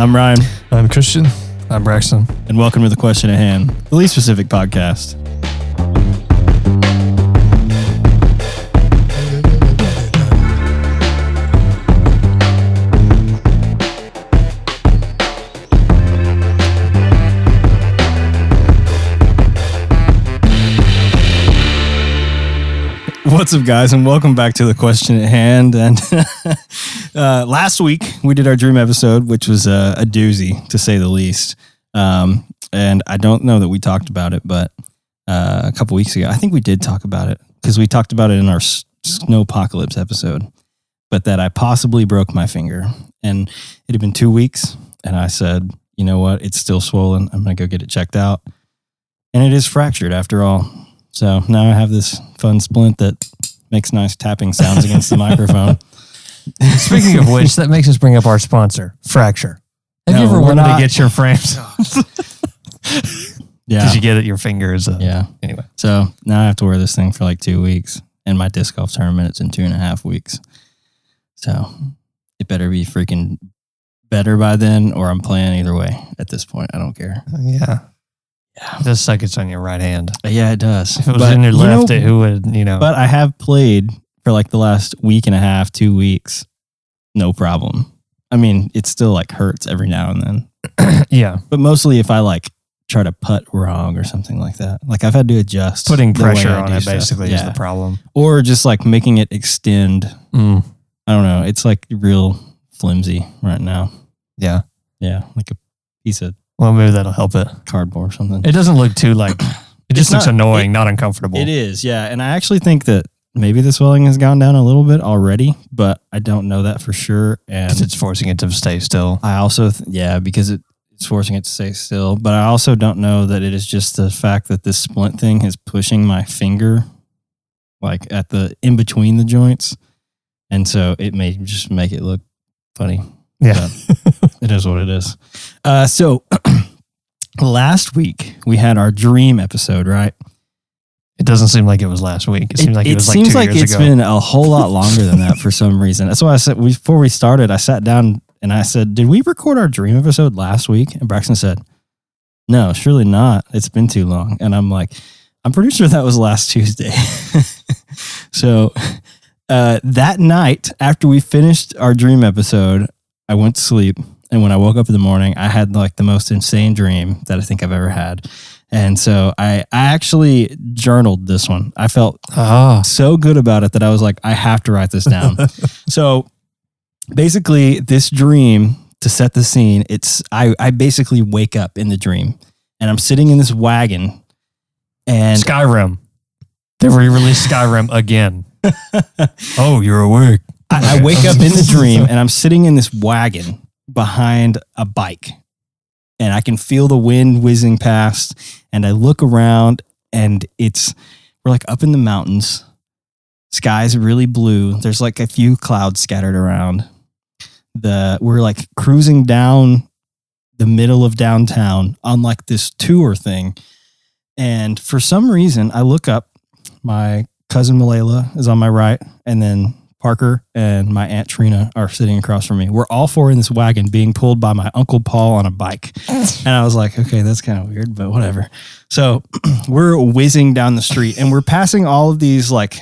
I'm Ryan. I'm Christian. I'm Braxton. And welcome to The Question at Hand, the least specific podcast. What's up, guys, and welcome back to The Question at Hand. And last week we did our dream episode, which was a doozy to say the least. And I don't know that we talked about it, but a couple weeks ago, I think we did talk about it because we talked about it in our snowpocalypse episode. But that I possibly broke my finger, and it had been 2 weeks, and I said, you know what, it's still swollen. I'm gonna go get it checked out, and it is fractured after all. So now I have this fun splint that makes nice tapping sounds against the microphone. Speaking of which, that makes us bring up our sponsor, Fracture. Have you ever wanted to get your frames? Yeah. Because you get it, your fingers. Yeah. Anyway. So now I have to wear this thing for like 2 weeks, and my disc golf tournament is in 2.5 weeks. So it better be freaking better by then, or I'm playing either way at this point. I don't care. Yeah. It does suck it's on your right hand. Yeah, it does. If it was in your left, it would, But I have played for like the last week and a half, 2 weeks. No problem. I mean, it still like hurts every now and then. Yeah. But mostly if I like try to putt wrong or something like that. Like I've had to adjust. Putting pressure on it basically is the problem. Or just like making it extend. Mm. I don't know. It's like real flimsy right now. Yeah. Yeah. Like a piece of... Well, maybe that'll help it. Cardboard or something. It doesn't look too like... It just looks annoying, not uncomfortable. It is, yeah. And I actually think that maybe the swelling has gone down a little bit already, but I don't know that for sure. Because it's forcing it to stay still. I also... because it's forcing it to stay still. But I also don't know that it is just the fact that this splint thing is pushing my finger like at the... in between the joints. And so it may just make it look funny. Yeah. It is what it is. So last week we had our dream episode, right? It doesn't seem like it was last week. It seems like it was like 2 years ago. It seems like it's been a whole lot longer than that for some reason. That's why I said, before we started, I sat down and I said, did we record our dream episode last week? And Braxton said, no, surely not. It's been too long. And I'm like, I'm pretty sure that was last Tuesday. So that night after we finished our dream episode, I went to sleep, and when I woke up in the morning, I had like the most insane dream that I think I've ever had. And so I actually journaled this one. I felt so good about it that I was like, I have to write this down. So basically this dream, to set the scene, it's I basically wake up in the dream and I'm sitting in this wagon and Skyrim. They re-released Skyrim again. Oh, you're awake. I wake up in the dream and I'm sitting in this wagon behind a bike and I can feel the wind whizzing past, and I look around and we're like up in the mountains. Sky's really blue. There's like a few clouds scattered around. We're like cruising down the middle of downtown on like this tour thing. And for some reason I look up, my cousin Malayla is on my right, and then Parker and my aunt Trina are sitting across from me. We're all four in this wagon being pulled by my uncle Paul on a bike. And I was like, okay, that's kind of weird, but whatever. So we're whizzing down the street and we're passing all of these like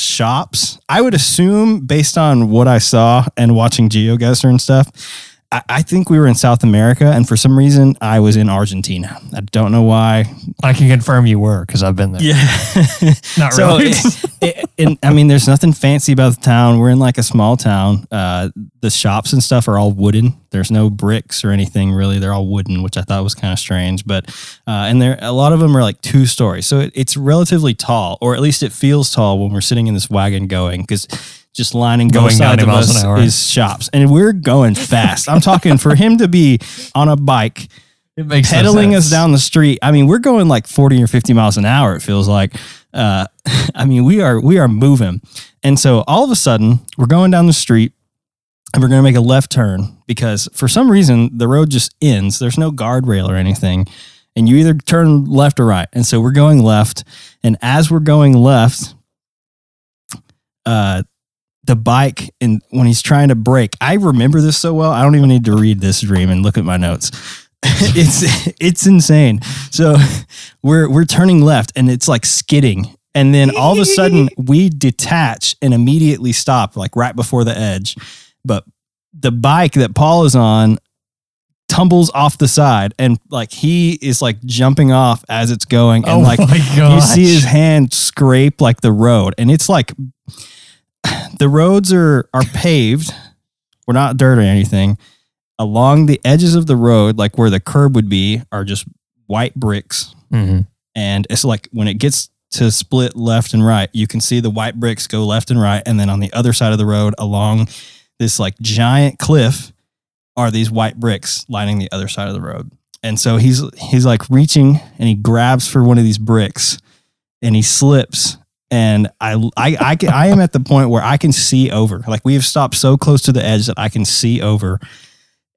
shops. I would assume, based on what I saw and watching GeoGuessr and stuff, I think we were in South America, and for some reason I was in Argentina. I don't know why. I can confirm you were, because I've been there. Yeah. Not really. So I mean, there's nothing fancy about the town. We're in like a small town. The shops and stuff are all wooden. There's no bricks or anything really. They're all wooden, which I thought was kind of strange. But and a lot of them are like 2 stories. So it's relatively tall, or at least it feels tall when we're sitting in this wagon going, because just lining both sides of us is shops. And we're going fast. I'm talking for him to be on a bike, it makes pedaling us down the street. I mean, we're going like 40 or 50 miles an hour, it feels like. I mean, we are moving. And so all of a sudden, we're going down the street and we're going to make a left turn because for some reason, the road just ends. There's no guardrail or anything. And you either turn left or right. And so we're going left. And as we're going left, the bike and when he's trying to brake. I remember this so well. I don't even need to read this dream and look at my notes. It's insane. So we're turning left and it's like skidding. And then all of a sudden we detach and immediately stop like right before the edge. But the bike that Paul is on tumbles off the side and like he is like jumping off as it's going. And like you see his hand scrape like the road, and it's like the roads are paved. We're not dirt or anything. Along the edges of the road, like where the curb would be, are just white bricks. Mm-hmm. And it's like when it gets to split left and right, you can see the white bricks go left and right. And then on the other side of the road along this like giant cliff are these white bricks lining the other side of the road. And so he's like reaching and he grabs for one of these bricks and he slips. And I am at the point where I can see over. Like we have stopped so close to the edge that I can see over.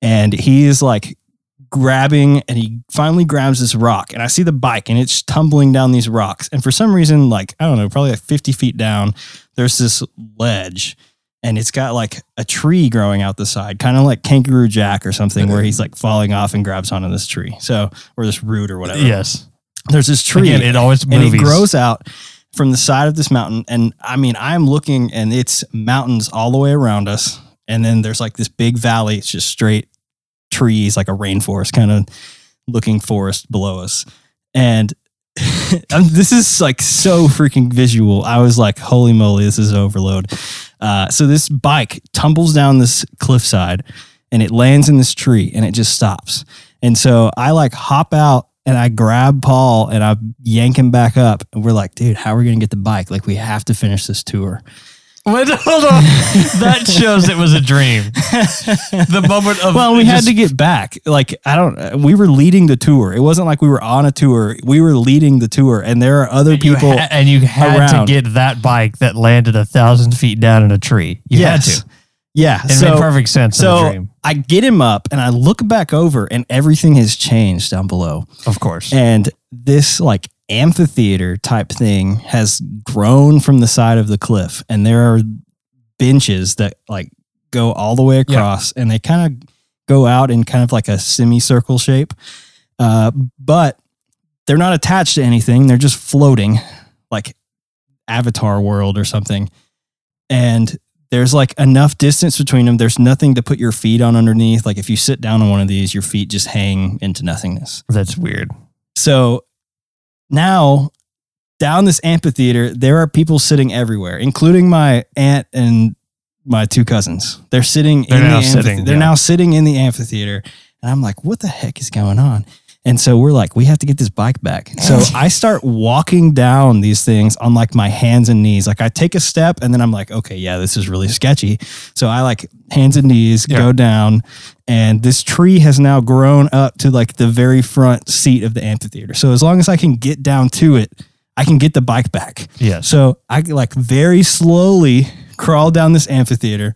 And he is like grabbing, and he finally grabs this rock, and I see the bike and it's tumbling down these rocks. And for some reason, like, I don't know, probably like 50 feet down, there's this ledge. And it's got like a tree growing out the side, kind of like Kangaroo Jack or something, where he's like falling off and grabs onto this tree. So, or this root or whatever. Yes. There's this tree. Again, it always movies. And it grows out from the side of this mountain. And I mean, I'm looking and it's mountains all the way around us. And then there's like this big valley. It's just straight trees, like a rainforest kind of looking forest below us. And this is like so freaking visual. I was like, holy moly, this is overload. So this bike tumbles down this cliffside and it lands in this tree and it just stops. And so I like hop out and I grab Paul and I yank him back up. And we're like, dude, how are we going to get the bike? Like, we have to finish this tour. Wait, hold on. That shows it was a dream. The moment of... Well, we had to get back. Like, we were leading the tour. It wasn't like we were on a tour. We were leading the tour, and there are other people around. And you had to get that bike that landed 1,000 feet down in a tree. You had to. Yeah. It made perfect sense in the dream. I get him up, and I look back over, and everything has changed down below. Of course. And this, like, amphitheater type thing has grown from the side of the cliff, and there are benches that like go all the way across, and they kind of go out in kind of like a semicircle shape, but they're not attached to anything. They're just floating like Avatar world or something, and there's like enough distance between them. There's nothing to put your feet on underneath. Like if you sit down on one of these, your feet just hang into nothingness. That's weird. So now, down this amphitheater, there are people sitting everywhere, including my aunt and my two cousins. They're now sitting in the amphitheater. And I'm like, what the heck is going on? And so we're like, we have to get this bike back. So I start walking down these things on like my hands and knees. Like I take a step and then I'm like, okay, yeah, this is really sketchy. So I like hands and knees go down, and this tree has now grown up to like the very front seat of the amphitheater. So as long as I can get down to it, I can get the bike back. Yeah. So I like very slowly crawl down this amphitheater.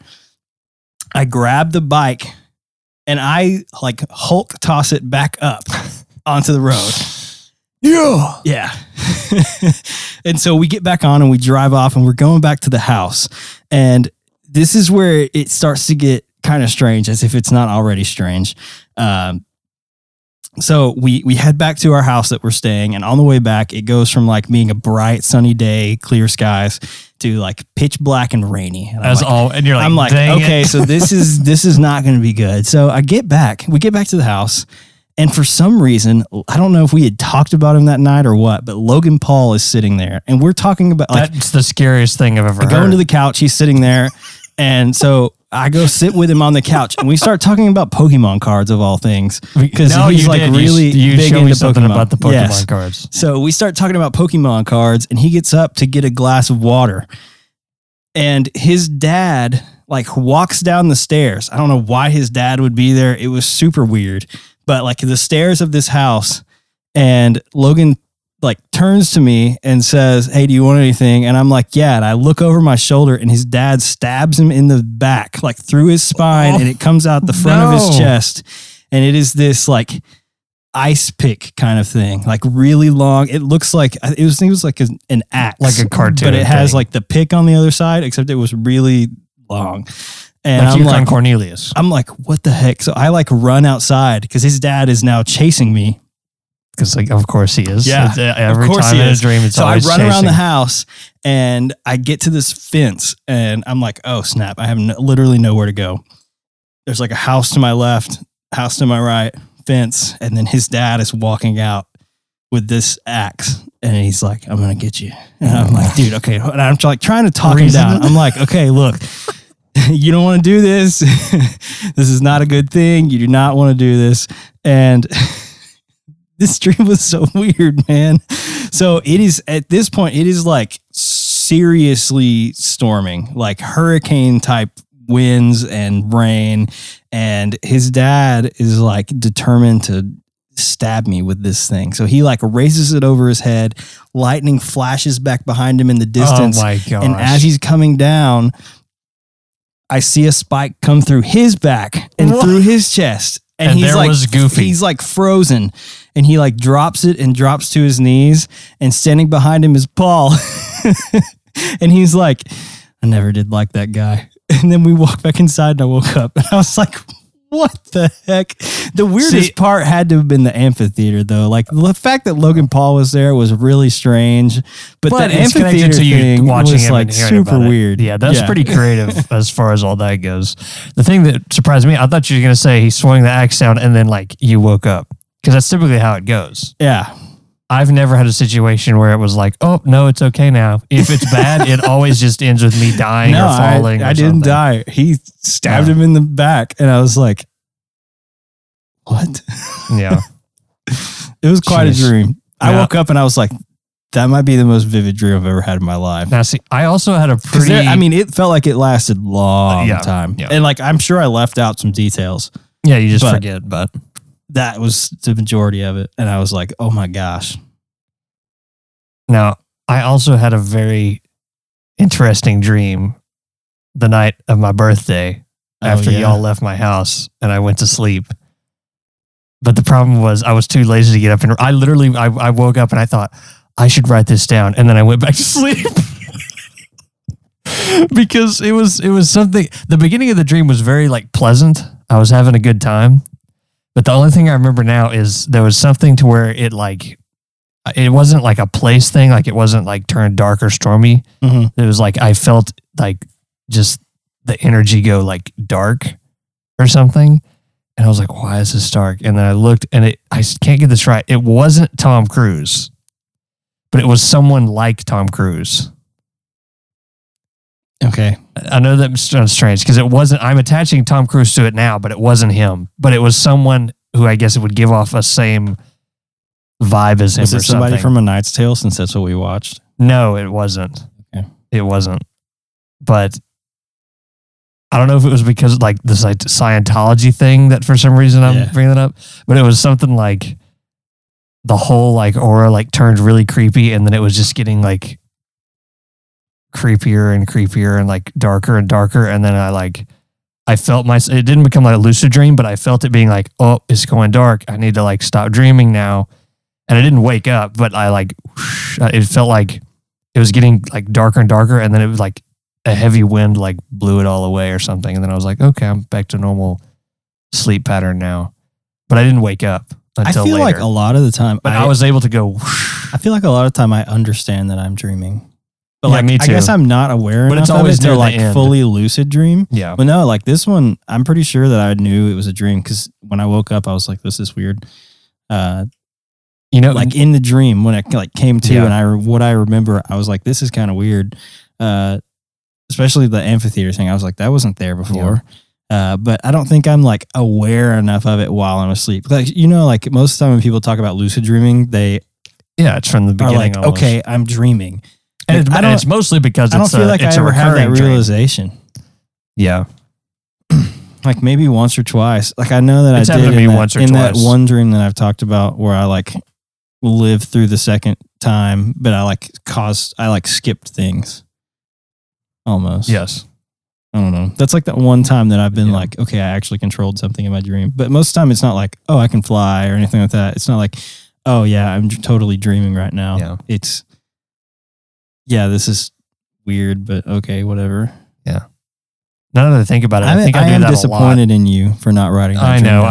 I grab the bike and I like Hulk toss it back up onto the road. Yeah. And so we get back on and we drive off, and we're going back to the house. And this is where it starts to get kind of strange, as if it's not already strange. So we head back to our house that we're staying, and on the way back, it goes from like being a bright sunny day, clear skies, to like pitch black and rainy. And as like, all, and you're like, I'm like, okay, so this is not going to be good. So I get back. We get back to the house. And for some reason, I don't know if we had talked about him that night or what, but Logan Paul is sitting there, and we're talking about like, that's the scariest thing I've ever heard. I go into the couch, he's sitting there. And so I go sit with him on the couch, and we start talking about Pokemon cards of all things, because he's like really big into something about the Pokemon cards. So we start talking about Pokemon cards, and he gets up to get a glass of water, and his dad like walks down the stairs. I don't know why his dad would be there. It was super weird. But like the stairs of this house, and Logan like turns to me and says, hey, do you want anything? And I'm like, yeah. And I look over my shoulder, and his dad stabs him in the back, like through his spine, and it comes out the front of his chest. And it is this like ice pick kind of thing, like really long. It looks like it was like an axe, like a cartoon, but it has like the pick on the other side, except it was really long. And like I'm like Cornelius. I'm like, what the heck? So I like run outside because his dad is now chasing me. Because like, of course he is. Yeah, every time in a dream, it's always chasing. So I run around the house and I get to this fence and I'm like, oh snap! I have literally nowhere to go. There's like a house to my left, house to my right. Fence, and then his dad is walking out with this axe and he's like, I'm gonna get you. And I'm like, dude, okay. And I'm like trying to talk him down. I'm like, okay, look, you don't want to do this. This is not a good thing. You do not want to do this. And this dream was so weird, man. So it is at this point, it is like seriously storming, like hurricane type winds and rain, and his dad is like determined to stab me with this thing. So he like raises it over his head, lightning flashes back behind him in the distance. Oh my gosh. And as he's coming down, I see a spike come through his back and through his chest. And he's there like, was Goofy. He's like frozen, and he like drops it and drops to his knees, and standing behind him is Paul. And he's like, I never did like that guy. And then we walked back inside and I woke up and I was like, what the heck? The weirdest part had to have been the amphitheater though. Like the fact that Logan Paul was there was really strange, but the amphitheater thing was like super weird. Yeah. That's pretty creative as far as all that goes. The thing that surprised me, I thought you were going to say he swung the axe down and then like you woke up, because that's typically how it goes. Yeah. I've never had a situation where it was like, oh, no, it's okay now. If it's bad, it always just ends with me dying or falling. I didn't die. He stabbed him in the back, and I was like, what? Yeah. It was quite a dream. Yeah. I woke up, and I was like, that might be the most vivid dream I've ever had in my life. Now, see, I also had a pretty... it felt like it lasted a long time. Yeah. And like, I'm sure I left out some details. Yeah, you just forget, but... That was the majority of it. And I was like, oh my gosh. Now, I also had a very interesting dream the night of my birthday after y'all left my house and I went to sleep. But the problem was I was too lazy to get up. And I literally, I woke up and I thought, I should write this down. And then I went back to sleep. Because it was something, the beginning of the dream was very like pleasant. I was having a good time. But the only thing I remember now is there was something to where it wasn't like a place thing. Like it wasn't like turned dark or stormy. Mm-hmm. It was like, I felt like just the energy go like dark or something. And I was like, why is this dark? And then I looked and I can't get this right. It wasn't Tom Cruise, but it was someone like Tom Cruise. Okay. I know that sounds strange because it wasn't, I'm attaching Tom Cruise to it now, but it wasn't him. But it was someone who I guess it would give off a same vibe as him or something. Was it somebody from A Knight's Tale since that's what we watched? No, it wasn't. Okay. It wasn't. But I don't know if it was because like this like Scientology thing that for some reason I'm bringing it up, but it was something like the whole like aura like turned really creepy and then it was just getting like creepier and creepier and like darker and darker, and then I felt myself, it didn't become like a lucid dream, but I felt it being like, oh, it's going dark, I need to like stop dreaming now. And I didn't wake up, but I like whoosh, it felt like it was getting like darker and darker, and then it was like a heavy wind like blew it all away or something, and then I was like, okay, I'm back to normal sleep pattern now. But I didn't wake up until I feel later. Like a lot of the time, but I was able to go whoosh. I feel like a lot of time I understand that I'm dreaming. But yeah, like, me too. I guess I'm not aware but enough it's always of it to like end. Fully lucid dream. Yeah. But no, like this one, I'm pretty sure that I knew it was a dream because when I woke up, I was like, this is weird. You know, like in the dream when it like came to and I remember, I was like, this is kind of weird. Especially the amphitheater thing. I was like, that wasn't there before. Yeah. But I don't think I'm like aware enough of it while I'm asleep. Like, you know, like most of the time when people talk about lucid dreaming, they it's from the beginning. Like, okay, I'm dreaming. And it's mostly because I don't feel like I ever had that realization. Yeah. Like maybe once or twice. Like I know that I did in that one dream that I've talked about where I like lived through the second time, but I like skipped things almost. Yes. I don't know. That's like that one time that I've been like, okay, I actually controlled something in my dream. But most of the time it's not like, oh, I can fly or anything like that. It's not like, oh yeah, I'm totally dreaming right now. Yeah. It's, yeah, this is weird, but okay, whatever. Yeah. Now that I think about it, I think I do that a lot. I am disappointed in you for not writing that. I know.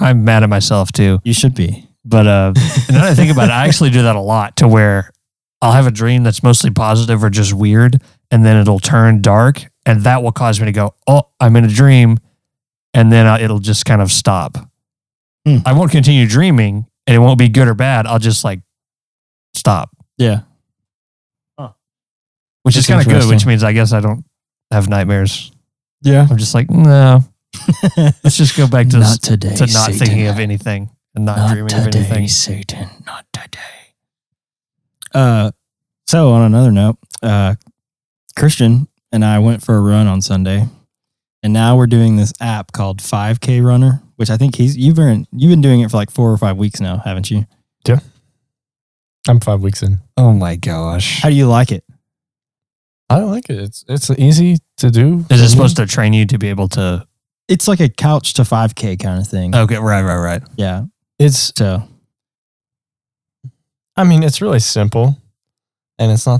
I'm mad at myself too. You should be. But now that I think about it, I actually do that a lot to where I'll have a dream that's mostly positive or just weird, and then it'll turn dark, and that will cause me to go, oh, I'm in a dream, and then it'll just kind of stop. Mm. I won't continue dreaming, and it won't be good or bad. I'll just like stop. Yeah. Huh. Which is kind of good, which means I guess I don't have nightmares. Yeah. I'm just like, no. Let's just go back to not, today, to not thinking of anything and not dreaming today, of anything. Satan, not today. So on another note, Christian and I went for a run on Sunday, and now we're doing this app called 5K Runner, which I think you've been doing it for like 4 or 5 weeks now, haven't you? Yeah. I'm 5 weeks in. Oh my gosh. How do you like it? I don't like it. It's easy to do. Is it supposed to train you to be able to? It's like a couch to 5K kind of thing. Okay. Right. Yeah. It's really simple, and it's not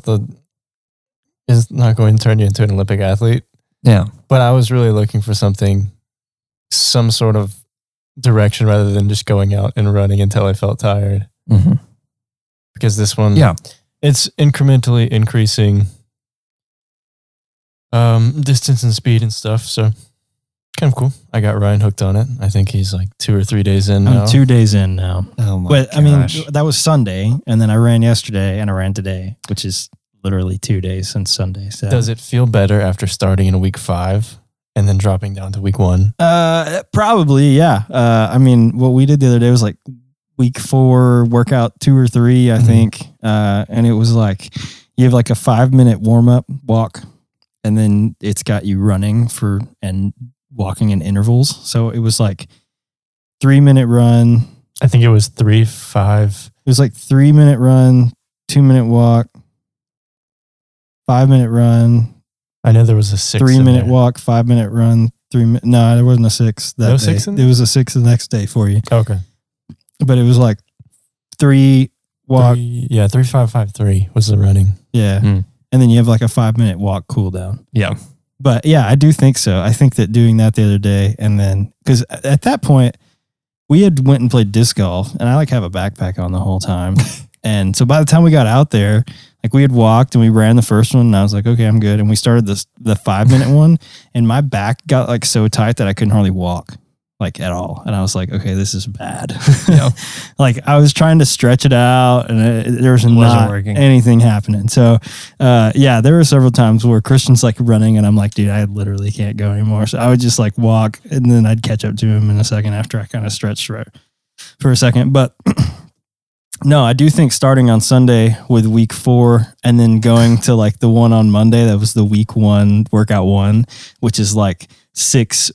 going to turn you into an Olympic athlete. Yeah. But I was really looking for some sort of direction rather than just going out and running until I felt tired. Mm-hmm. Because this one, it's incrementally increasing distance and speed and stuff. So kind of cool. I got Ryan hooked on it. I think he's like 2 or 3 days in now. I'm 2 days in now. Oh my gosh. I mean, that was Sunday, and then I ran yesterday, and I ran today, which is literally 2 days since Sunday. So. Does it feel better after starting in week 5 and then dropping down to week 1? Probably, yeah. What we did the other day was like week 4 workout 2 or 3, I think. And it was like you have like a 5-minute warm-up walk, and then it's got you running and walking in intervals. So it was like 3-minute run. I think it was 3, 5. It was like 3-minute run, 2-minute walk, 5-minute run. I know there was a 6. 3-minute walk, 5-minute run, 3 minute. No, there wasn't a 6. That no day. 6 in there? It was a 6 the next day for you. Okay. But it was like 3 walk. 3, 5, 5, 3 was the running. Yeah. Mm. And then you have like a 5-minute walk cool down. Yeah. But yeah, I do think so. I think that doing that the other day, and then because at that point we had went and played disc golf, and I like have a backpack on the whole time. And so by the time we got out there, like we had walked and we ran the first one, and I was like, okay, I'm good. And we started the 5-minute one, and my back got like so tight that I couldn't hardly walk like at all. And I was like, okay, this is bad. Like I was trying to stretch it out, and there was not working. Anything happening. So there were several times where Christian's like running, and I'm like, dude, I literally can't go anymore. So I would just like walk, and then I'd catch up to him in a second after I kind of stretched for a second. But no, I do think starting on Sunday with week 4 and then going to like the one on Monday, that was the week 1 workout 1, which is like 6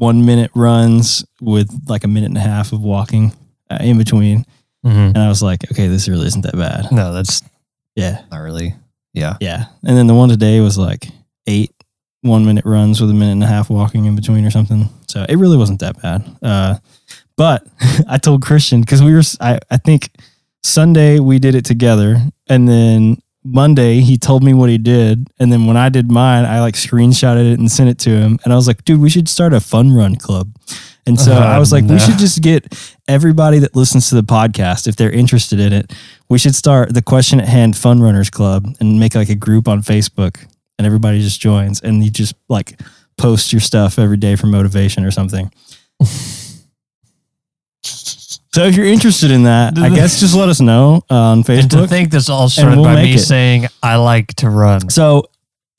1-minute runs with like a minute and a half of walking in between. Mm-hmm. And I was like, okay, this really isn't that bad. No, that's not really. Yeah. Yeah. And then the one today was like 8 1-minute runs with a minute and a half walking in between or something. So it really wasn't that bad. But I told Christian, because I think Sunday we did it together, and then Monday he told me what he did, and then when I did mine, I like screenshotted it and sent it to him, and I was like, dude, we should start a fun run club. And so I was like, we should just get everybody that listens to the podcast, if they're interested in it, we should start the Question at Hand Fun Runners Club and make like a group on Facebook, and everybody just joins, and you just like post your stuff every day for motivation or something. So if you're interested in that, I guess just let us know on Facebook. And to think this all started by me saying, I like to run. So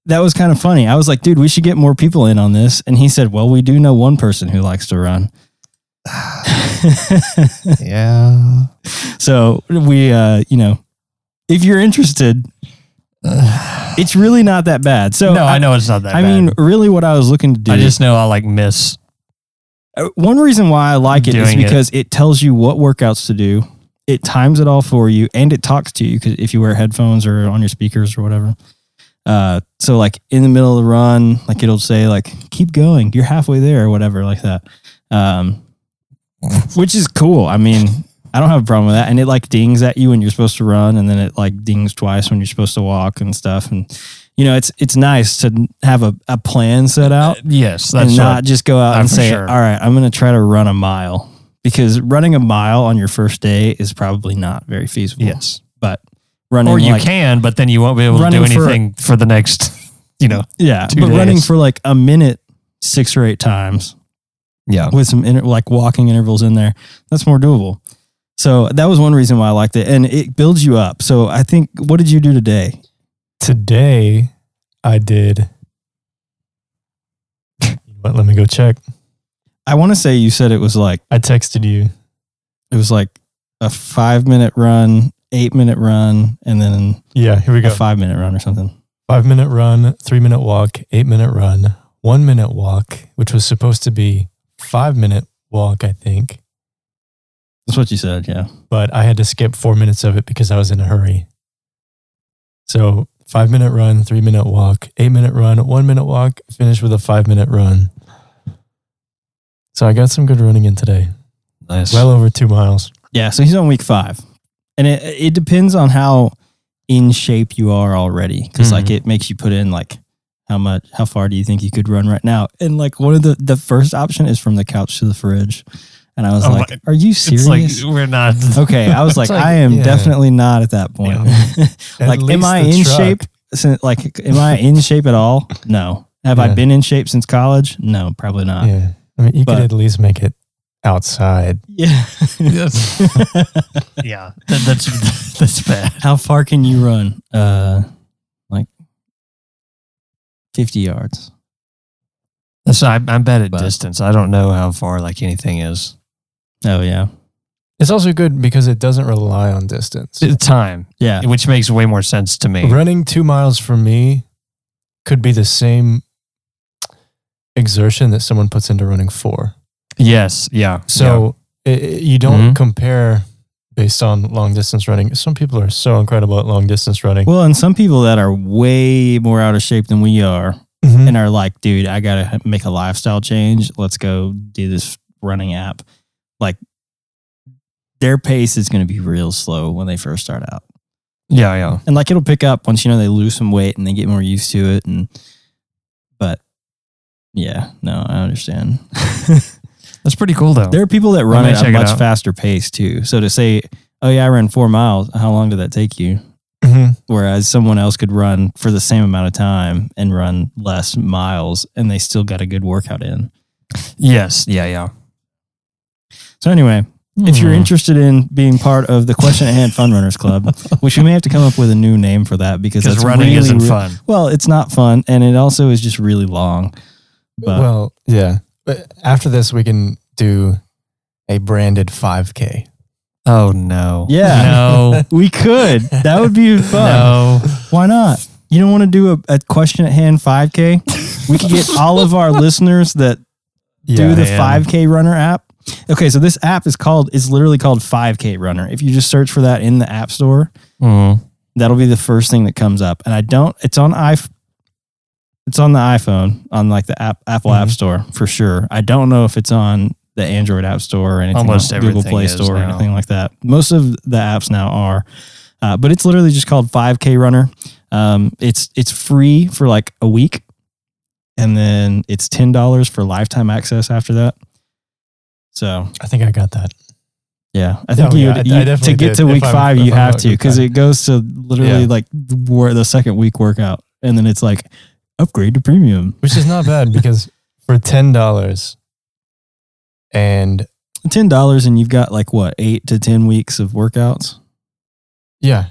that was kind of funny. I was like, dude, we should get more people in on this. And he said, well, we do know one person who likes to run. Yeah. So we, if you're interested, it's really not that bad. So no, I know it's not that bad. I mean, really what I was looking to do. I just know I like miss. One reason why I like it is because it tells you what workouts to do. It times it all for you, and it talks to you, because if you wear headphones or on your speakers or whatever. So like in the middle of the run, like it'll say like, keep going, you're halfway there or whatever like that. Which is cool. I mean, I don't have a problem with that. And it like dings at you when you're supposed to run. And then it like dings twice when you're supposed to walk and stuff. And you know, it's nice to have a plan set out. Yes. That's and not just go out and say, sure, all right, I'm going to try to run a mile, because running a mile on your first day is probably not very feasible. Yes. But running, or you like, can, but then you won't be able to do anything for the next, you know, yeah, but days. Running for like a minute, 6 or 8 times. Yeah. With some like walking intervals in there, that's more doable. So that was one reason why I liked it, and it builds you up. So I think, what did you do today? Today I did. Let me go check. I want to say you said it was like, I texted you. It was like a 5-minute run, 8-minute run, and then yeah, here we go. A 5-minute run or something. 5-minute run, 3-minute walk, 8-minute run, 1-minute walk, which was supposed to be 5-minute walk, I think. That's what you said, yeah. But I had to skip 4 minutes of it because I was in a hurry. So 5-minute run, 3-minute walk, 8-minute run, 1-minute walk, finish with a 5-minute run. So I got some good running in today. Nice. Well over 2 miles. Yeah, so he's on week 5. And it depends on how in shape you are already. Because like it makes you put in like, how far do you think you could run right now? And like one of the first option is from the couch to the fridge. And I was like, are you serious? It's like, we're not. Okay. I was like, I am definitely not at that point. Yeah. Like, am I in shape? Like, am I in shape at all? No. Have I been in shape since college? No, probably not. Yeah. I mean, you could at least make it outside. Yeah. Yeah. That's bad. How far can you run? Like 50 yards. So I'm bad at distance. I don't know how far like anything is. Oh yeah, it's also good because it doesn't rely on distance. Time, yeah, which makes way more sense to me. Running 2 miles for me could be the same exertion that someone puts into running 4. Yes, yeah. So you don't compare based on long distance running. Some people are so incredible at long distance running. Well, and some people that are way more out of shape than we are. Mm-hmm. And are like, dude, I gotta make a lifestyle change. Let's go do this running app. Like, their pace is going to be real slow when they first start out. Yeah, yeah. And like, it'll pick up once, you know, they lose some weight and they get more used to it. But yeah, no, I understand. That's pretty cool though. There are people that run at a much faster pace too. So to say, oh yeah, I ran 4 miles. How long did that take you? Whereas someone else could run for the same amount of time and run less miles, and they still got a good workout in. Yes. Yeah, yeah. So anyway, if you're interested in being part of the Question at Hand Fun Runners Club, which we may have to come up with a new name for that, because that's running really isn't fun. Well, it's not fun, and it also is just really long. But well, yeah. But after this, we can do a branded 5K. Oh no! Yeah, no, we could. That would be fun. No, why not? You don't want to do a Question at Hand 5K? We could get all of our listeners that do the 5K Runner app. Okay, so this app is literally called 5K Runner. If you just search for that in the App Store, that'll be the first thing that comes up. And it's on the iPhone on like the Apple App Store for sure. I don't know if it's on the Android App Store or anything. Almost like Google Play Store now. Or anything like that. Most of the apps now are, but it's literally just called 5K Runner. It's free for like a week, and then it's $10 for lifetime access after that. So I think I got that. Yeah, I think to get to week 5, you have to, because it goes to literally like the second week workout, and then it's like upgrade to premium, which is not bad because for $10. And $10, and you've got like what, 8 to 10 weeks of workouts. Yeah,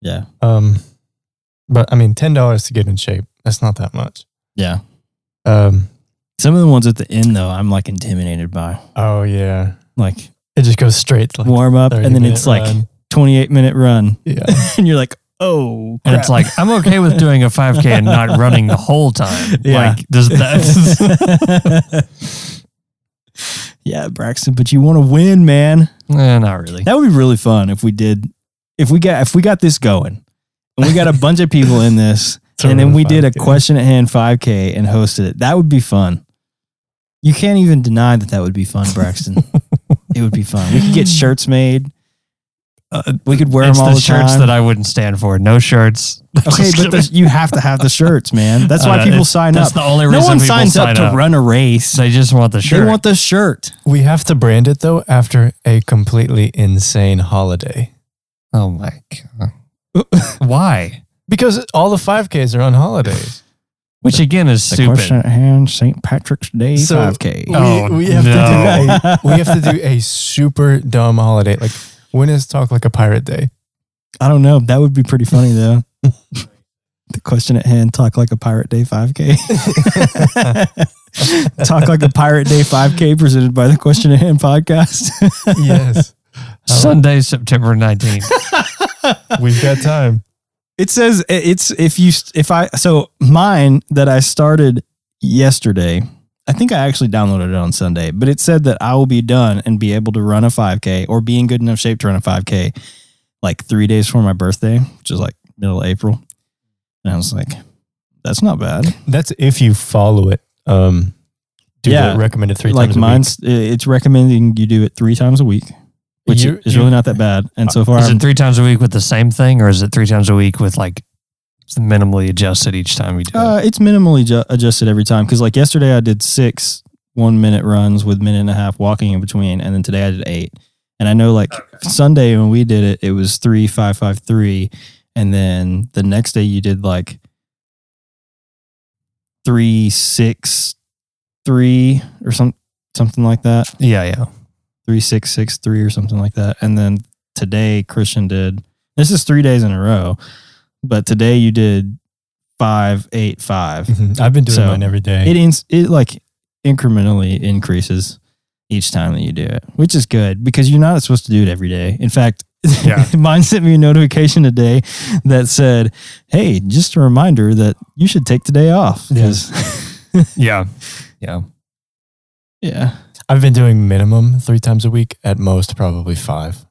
yeah. But I mean, $10 to get in shape—that's not that much. Yeah. Some of the ones at the end though, I'm like intimidated by. Oh yeah, like it just goes straight to like warm up, and then it's run. Like 28-minute run. Yeah, and you're like, oh, crap. And it's like, I'm okay with doing a 5K and not running the whole time. Yeah. Like does that. Yeah, Braxton, but you want to win, man. Not really. That would be really fun if we got this going, and we got a bunch of people in this, And then we did a question at hand 5K and hosted it. That would be fun. You can't even deny that would be fun, Braxton. It would be fun. We could get shirts made. We could wear them all the time. It's the shirts that I wouldn't stand for. No shirts. Okay, but you have to have the shirts, man. That's why people sign up. That's the only reason people sign up. No one signs up to run a race. They just want the shirt. They want the shirt. We have to brand it, though, after a completely insane holiday. Oh, my God. Why? Because all the 5Ks are on holidays. Which again is stupid. Question at hand, St. Patrick's Day 5K. We have to do a super dumb holiday. Like, when is Talk Like a Pirate Day? I don't know. That would be pretty funny, though. The question at hand, Talk Like a Pirate Day 5K. Talk Like a Pirate Day 5K presented by the Question at Hand podcast. Yes. Sunday, September 19th. We've got time. It says mine that I started yesterday. I think I actually downloaded it on Sunday, but it said that I will be done and be able to run a 5K or be in good enough shape to run a 5K like 3 days before my birthday, which is like middle of April. And I was like, that's not bad. That's if you follow it. Do it recommended three times a week. Like mine's, it's recommending you do it 3 times a week. Which is really not that bad. And so far... Is it 3 times a week with the same thing, or is it 3 times a week with like minimally adjusted each time we do it? It's minimally adjusted every time. Because like yesterday I did 6 one-minute runs with 1.5 minutes walking in between. And then today I did 8. And I know like Sunday when we did it, it was 3, 5, 5, 3. And then the next day you did like 3, 6, 3 or something like that. Yeah, yeah. 3, 6, 6, 3 or something like that. And then today Christian did, this is 3 days in a row, but today you did 5, 8, 5. Mm-hmm. I've been doing mine every day. It like incrementally increases each time that you do it, which is good because you're not supposed to do it every day. In fact, mine sent me a notification today that said, hey, just a reminder that you should take the day off. Yes. Yeah. I've been doing minimum 3 times a week, at most probably 5.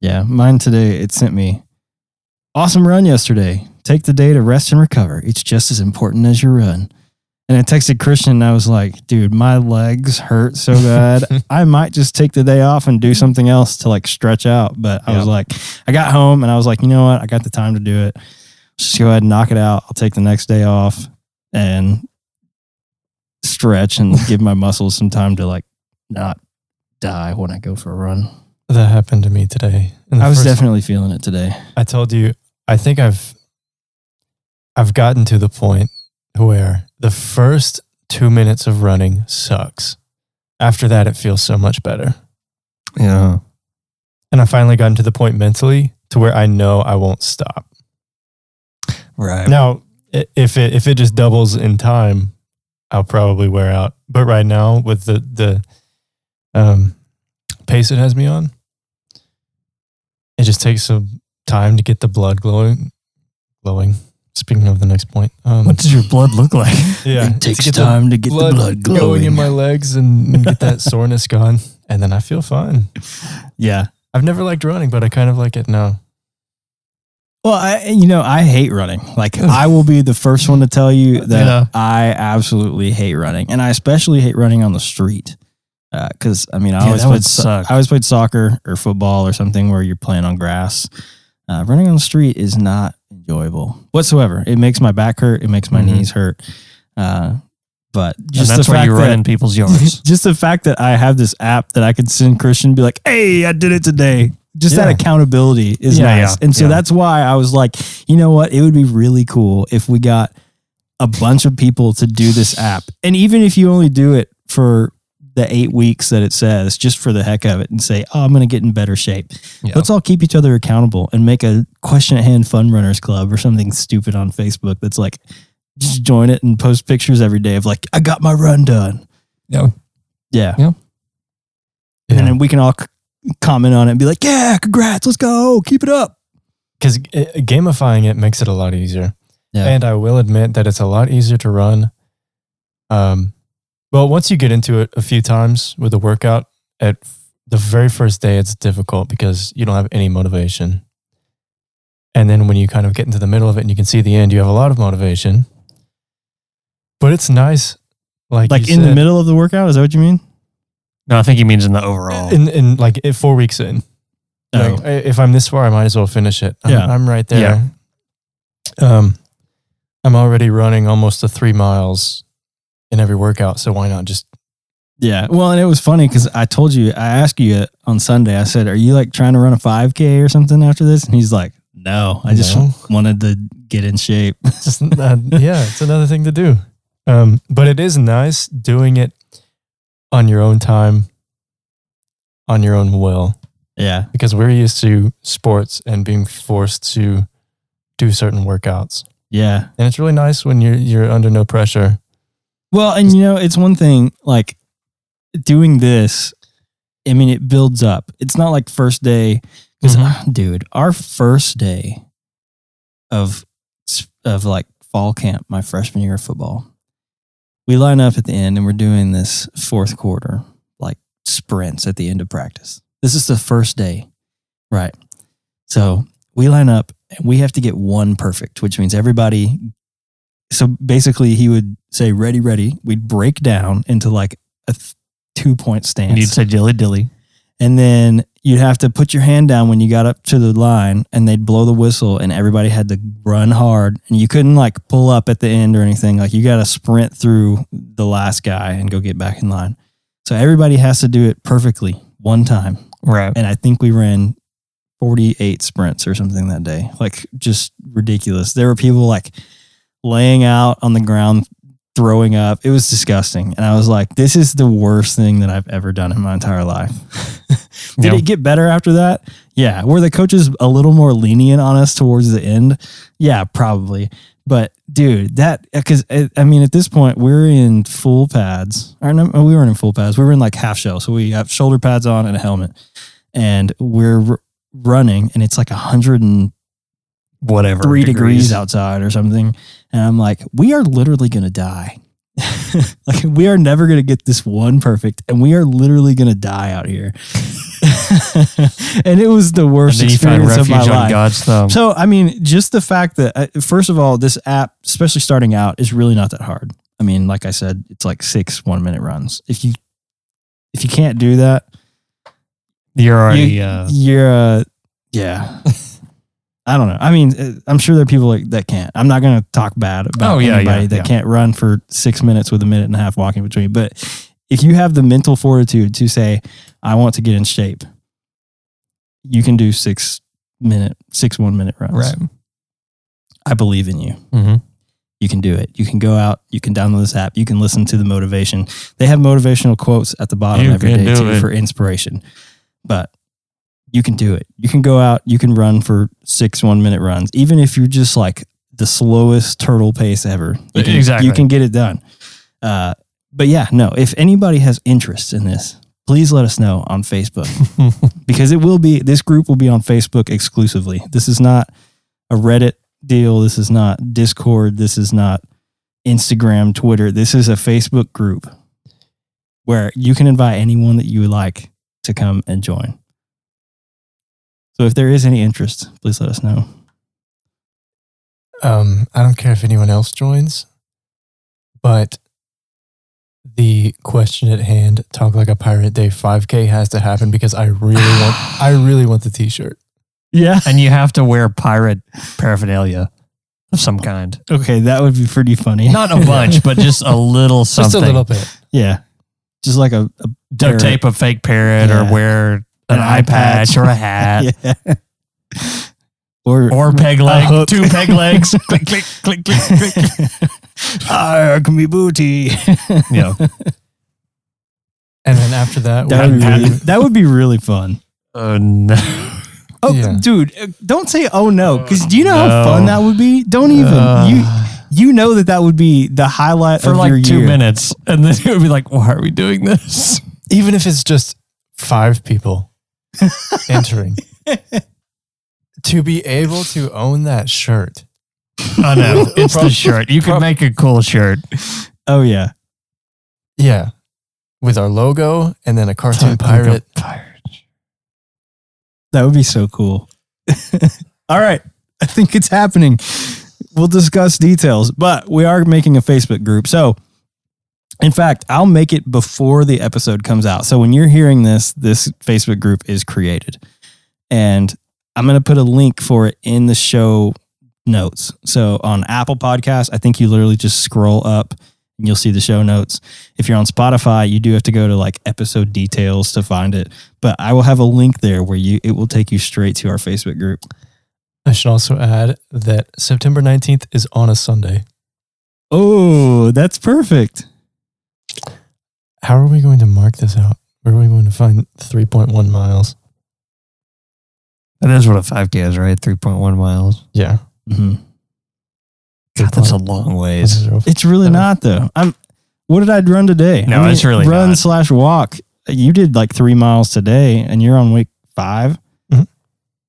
Yeah, mine today, it sent me, awesome run yesterday. Take the day to rest and recover. It's just as important as your run. And I texted Christian and I was like, dude, my legs hurt so bad. I might just take the day off and do something else to like stretch out. But I was like, I got home and I was like, you know what? I got the time to do it. Just go ahead and knock it out. I'll take the next day off and stretch and give my muscles some time to like not die when I go for a run. That happened to me today. I was definitely feeling it today. I told you, I think I've gotten to the point where the first 2 minutes of running sucks. After that, it feels so much better. Yeah. And I finally gotten to the point mentally to where I know I won't stop. Right. Now, if it just doubles in time, I'll probably wear out. But right now, with the pace it has me on, it just takes some time to get the blood glowing. Speaking of the next point. What does your blood look like? Yeah, it takes time to get the blood glowing in my legs and get that soreness gone. And then I feel fine. Yeah. I've never liked running, but I kind of like it now. Well, I hate running. Like, I will be the first one to tell you that I absolutely hate running. And I especially hate running on the street. Because, I always played soccer or football or something where you're playing on grass. Running on the street is not enjoyable whatsoever. It makes my back hurt. It makes my knees hurt. But just that's the fact you run in people's yards. Just the fact that I have this app that I can send Christian and be like, hey, I did it today. Just that accountability is nice. Yeah, and so that's why I was like, you know what? It would be really cool if we got a bunch of people to do this app. And even if you only do it for the 8 weeks that it says, just for the heck of it and say, oh, I'm going to get in better shape. Yeah. Let's all keep each other accountable and make a Question at Hand Fun Runners Club or something stupid on Facebook that's like, just join it and post pictures every day of like, I got my run done. Yeah. And then we can all comment on it and be like, yeah, congrats, let's go, keep it up. Because gamifying it makes it a lot easier. Yeah. And I will admit that it's a lot easier to run. Well, once you get into it a few times with a workout, at the very first day, it's difficult because you don't have any motivation. And then when you kind of get into the middle of it and you can see the end, you have a lot of motivation. But it's nice. Like in the middle of the workout? Is that what you mean? No, I think he means in the overall. In like 4 weeks in. Oh. Like, if I'm this far, I might as well finish it. I'm right there. Yeah. I'm already running almost the 3 miles in every workout. So why not just... Yeah. Well, and it was funny because I told you, I asked you on Sunday, I said, are you like trying to run a 5K or something after this? And he's like, no, I just wanted to get in shape. Yeah, it's another thing to do. But it is nice doing it on your own time, on your own will. Yeah. Because we're used to sports and being forced to do certain workouts. Yeah. And it's really nice when you're under no pressure. Well, and you know, it's one thing, like doing this, I mean, it builds up. It's not like first day, because dude, our first day of like fall camp, my freshman year of football, we line up at the end and we're doing this fourth quarter, like sprints at the end of practice. This is the first day, right? So we line up and we have to get one perfect, which means everybody. So basically he would say, ready, ready. We'd break down into like a 2-point stance. And you'd say dilly dilly. And then you'd have to put your hand down when you got up to the line and they'd blow the whistle and everybody had to run hard and you couldn't like pull up at the end or anything. Like you got to sprint through the last guy and go get back in line. So everybody has to do it perfectly one time. Right. And I think we ran 48 sprints or something that day. Like just ridiculous. There were people like laying out on the ground, throwing up. It was disgusting. And I was like, this is the worst thing that I've ever done in my entire life. Did it get better after that? Yeah. Were the coaches a little more lenient on us towards the end? Yeah, probably. But dude, because I mean, at this point we're in full pads. Or no, we weren't in full pads. We were in like half shell. So we have shoulder pads on and a helmet and we're running and it's like 103 degrees outside or something. And I'm like, we are literally going to die. Like we are never going to get this one perfect and we are literally going to die out here. And it was the worst experience of my life. God's thumb. So, I mean, just the fact that, first of all, this app, especially starting out, is really not that hard. I mean, like I said, it's like 6 one-minute runs. If you can't do that, you're already, yeah. I don't know. I mean, I'm sure there are people that can't. I'm not going to talk bad about anybody that can't run for 6 minutes with a minute and a half walking between. But if you have the mental fortitude to say, I want to get in shape, you can do 6 one-minute runs. Right. I believe in you. Mm-hmm. You can do it. You can go out. You can download this app. You can listen to the motivation. They have motivational quotes at the bottom every day too for inspiration. But you can do it. You can go out, you can run for 6 one-minute runs. Even if you're just like the slowest turtle pace ever, you can get it done. But yeah, no, if anybody has interest in this, please let us know on Facebook because this group will be on Facebook exclusively. This is not a Reddit deal. This is not Discord. This is not Instagram, Twitter. This is a Facebook group where you can invite anyone that you would like to come and join. So if there is any interest, please let us know. I don't care if anyone else joins, but the question at hand, Talk Like a Pirate Day 5K has to happen because I really want the t-shirt. Yeah. And you have to wear pirate paraphernalia of some kind. Okay. That would be pretty funny. Not a bunch, but just a little something. Just a little bit. Yeah. Just like a duct tape, a fake parrot or wear... An eye patch or a hat. Yeah. Or peg leg. 2 peg legs. Click, click, click, click, click. Arg me booty. Yeah. And then after that... That would be really fun. Oh, no. Oh, yeah. Dude, don't say, oh, no, because do you know how fun that would be? Don't even... You know that would be the highlight for like your 2 minutes. And then it would be like, why are we doing this? Even if it's just 5 people entering to be able to own that shirt. I know. It's the shirt. You could make a cool shirt. Oh yeah. Yeah. With our logo and then a cartoon pirate. That would be so cool. All right. I think it's happening. We'll discuss details, but we are making a Facebook group. So, in fact, I'll make it before the episode comes out. So when you're hearing this, this Facebook group is created. And I'm going to put a link for it in the show notes. So on Apple Podcasts, I think you literally just scroll up and you'll see the show notes. If you're on Spotify, you do have to go to like episode details to find it. But I will have a link there where it will take you straight to our Facebook group. I should also add that September 19th is on a Sunday. Oh, that's perfect. How are we going to mark this out? Where are we going to find 3.1 miles? That is what a 5K is, right? 3.1 miles. Yeah. Mm-hmm. God, that's a long ways. It's really not, though. What did I run today? No, it's really run/walk. You did like 3 miles today, and you're on week 5. Mm-hmm.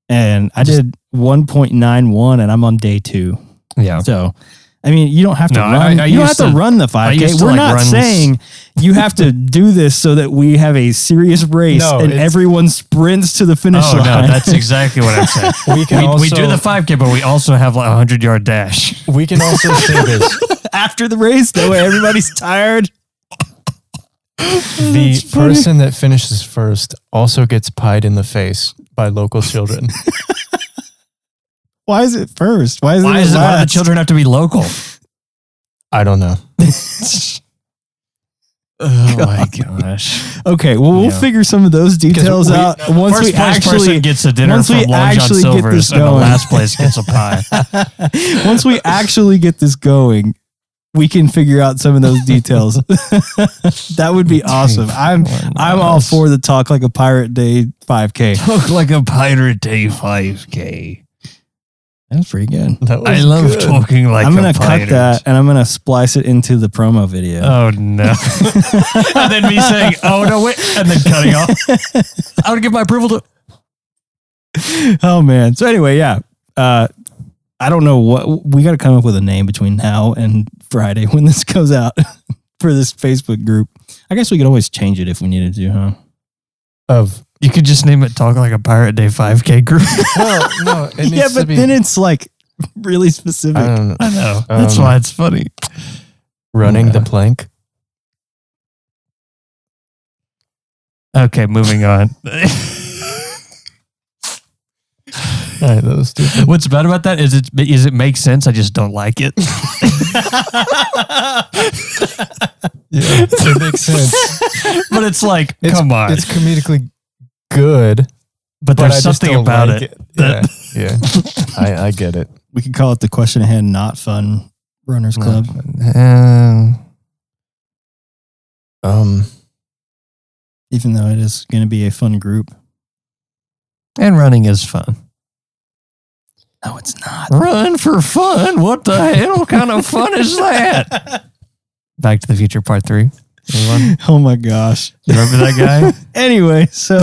And I did 1.91, and I'm on day 2. Yeah. So, I mean, you don't have to run. You don't have to run the 5K. We're not saying you have to do this so that we have a serious race and everyone sprints to the finish line. No, that's exactly what I'm saying. We do the 5K, but we also have like a 100-yard dash. We can also say this. After the race, that way everybody's tired. The person that finishes first also gets pied in the face by local children. Why is it first? Why do the children have to be local? I don't know. Oh my gosh. Okay, well, we'll figure some of those details out once we actually gets a dinner from Long John Silver's, and the last place gets a pie. Once we actually get this going, we can figure out some of those details. That would be awesome. I'm all for the Talk Like a Pirate Day 5K. Talk Like a Pirate Day 5K. That's pretty good. I love talking like a pirate. I'm going to cut that and I'm going to splice it into the promo video. Oh, no. And then me saying, oh, no, wait. And then cutting off. I would give my approval to... Oh, man. So anyway, yeah. I don't know what... We got to come up with a name between now and Friday when this goes out for this Facebook group. I guess we could always change it if we needed to, huh? You could just name it Talk Like a Pirate Day 5K group. Well, no, it needs to be, then it's like really specific. I know. That's why it's funny. Running the plank. Okay, moving on. All right, that was stupid. What's bad about that is it makes sense. I just don't like it. Yeah, it makes sense. But it's like, come on. It's comedically good, but there's something about it. I get it. We could call it the Question at Hand Not Fun Runners Club. Even though it is going to be a fun group, and running is fun. No, it's not. Run for fun. What the hell kind of fun is that? Back to the Future Part 3. Anyone? Oh my gosh. You remember that guy? Anyway, so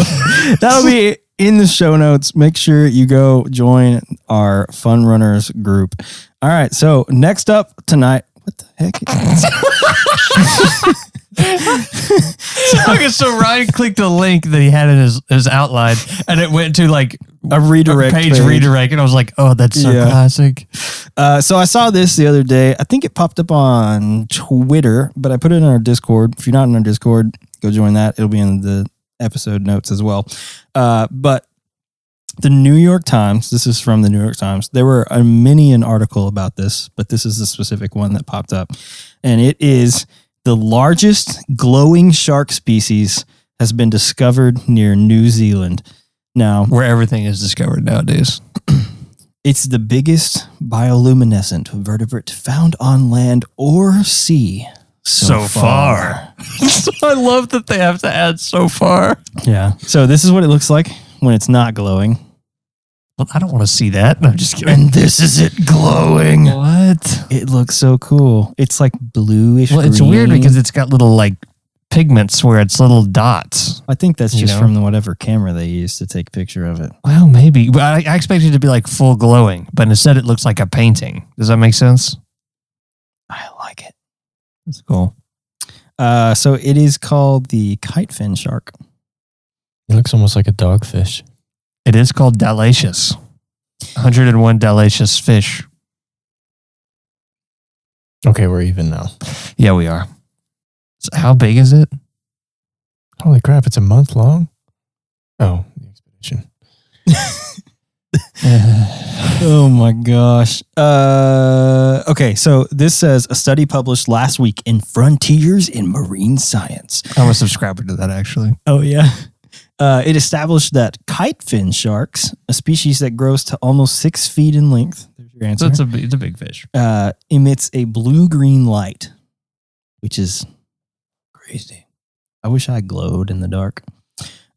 that'll be in the show notes. Make sure you go join our Fun Runners group. All right, so next up tonight. What the heck? So Ryan clicked a link that he had in his outline, and it went to like a redirect page, and I was like, oh, that's so classic. So I saw this the other day. I think it popped up on Twitter, but I put it in our Discord. If you're not in our Discord, go join that. It'll be in the episode notes as well. But the New York Times, this is from the New York Times. There were an article about this, but this is the specific one that popped up. And it is... The largest glowing shark species has been discovered near New Zealand. Now, where everything is discovered nowadays. It's the biggest bioluminescent vertebrate found on land or sea so far. I love that they have to add so far. Yeah. So this is what it looks like when it's not glowing. Well, I don't want to see that. No, I'm just kidding. And this is it glowing. What? It looks so cool. It's like bluish. Well, it's weird because it's got little like pigments where it's little dots. I think that's just from whatever camera they used to take a picture of it. Well, maybe. I expected it to be like full glowing, but instead it looks like a painting. Does that make sense? I like it. That's cool. So it is called the kitefin shark. It looks almost like a dogfish. It is called Dalacious. 101 Delicious Fish. Okay, we're even now. Yeah, we are. So how big is it? Holy crap, it's a month long? Oh, the expedition. Oh my gosh. Okay, so this says a study published last week in Frontiers in Marine Science. I'm a subscriber to that, actually. Oh, yeah. It established that kite fin sharks, a species that grows to almost 6 feet in length, there's your answer. So it's a big fish. Emits a blue-green light, which is crazy. I wish I glowed in the dark.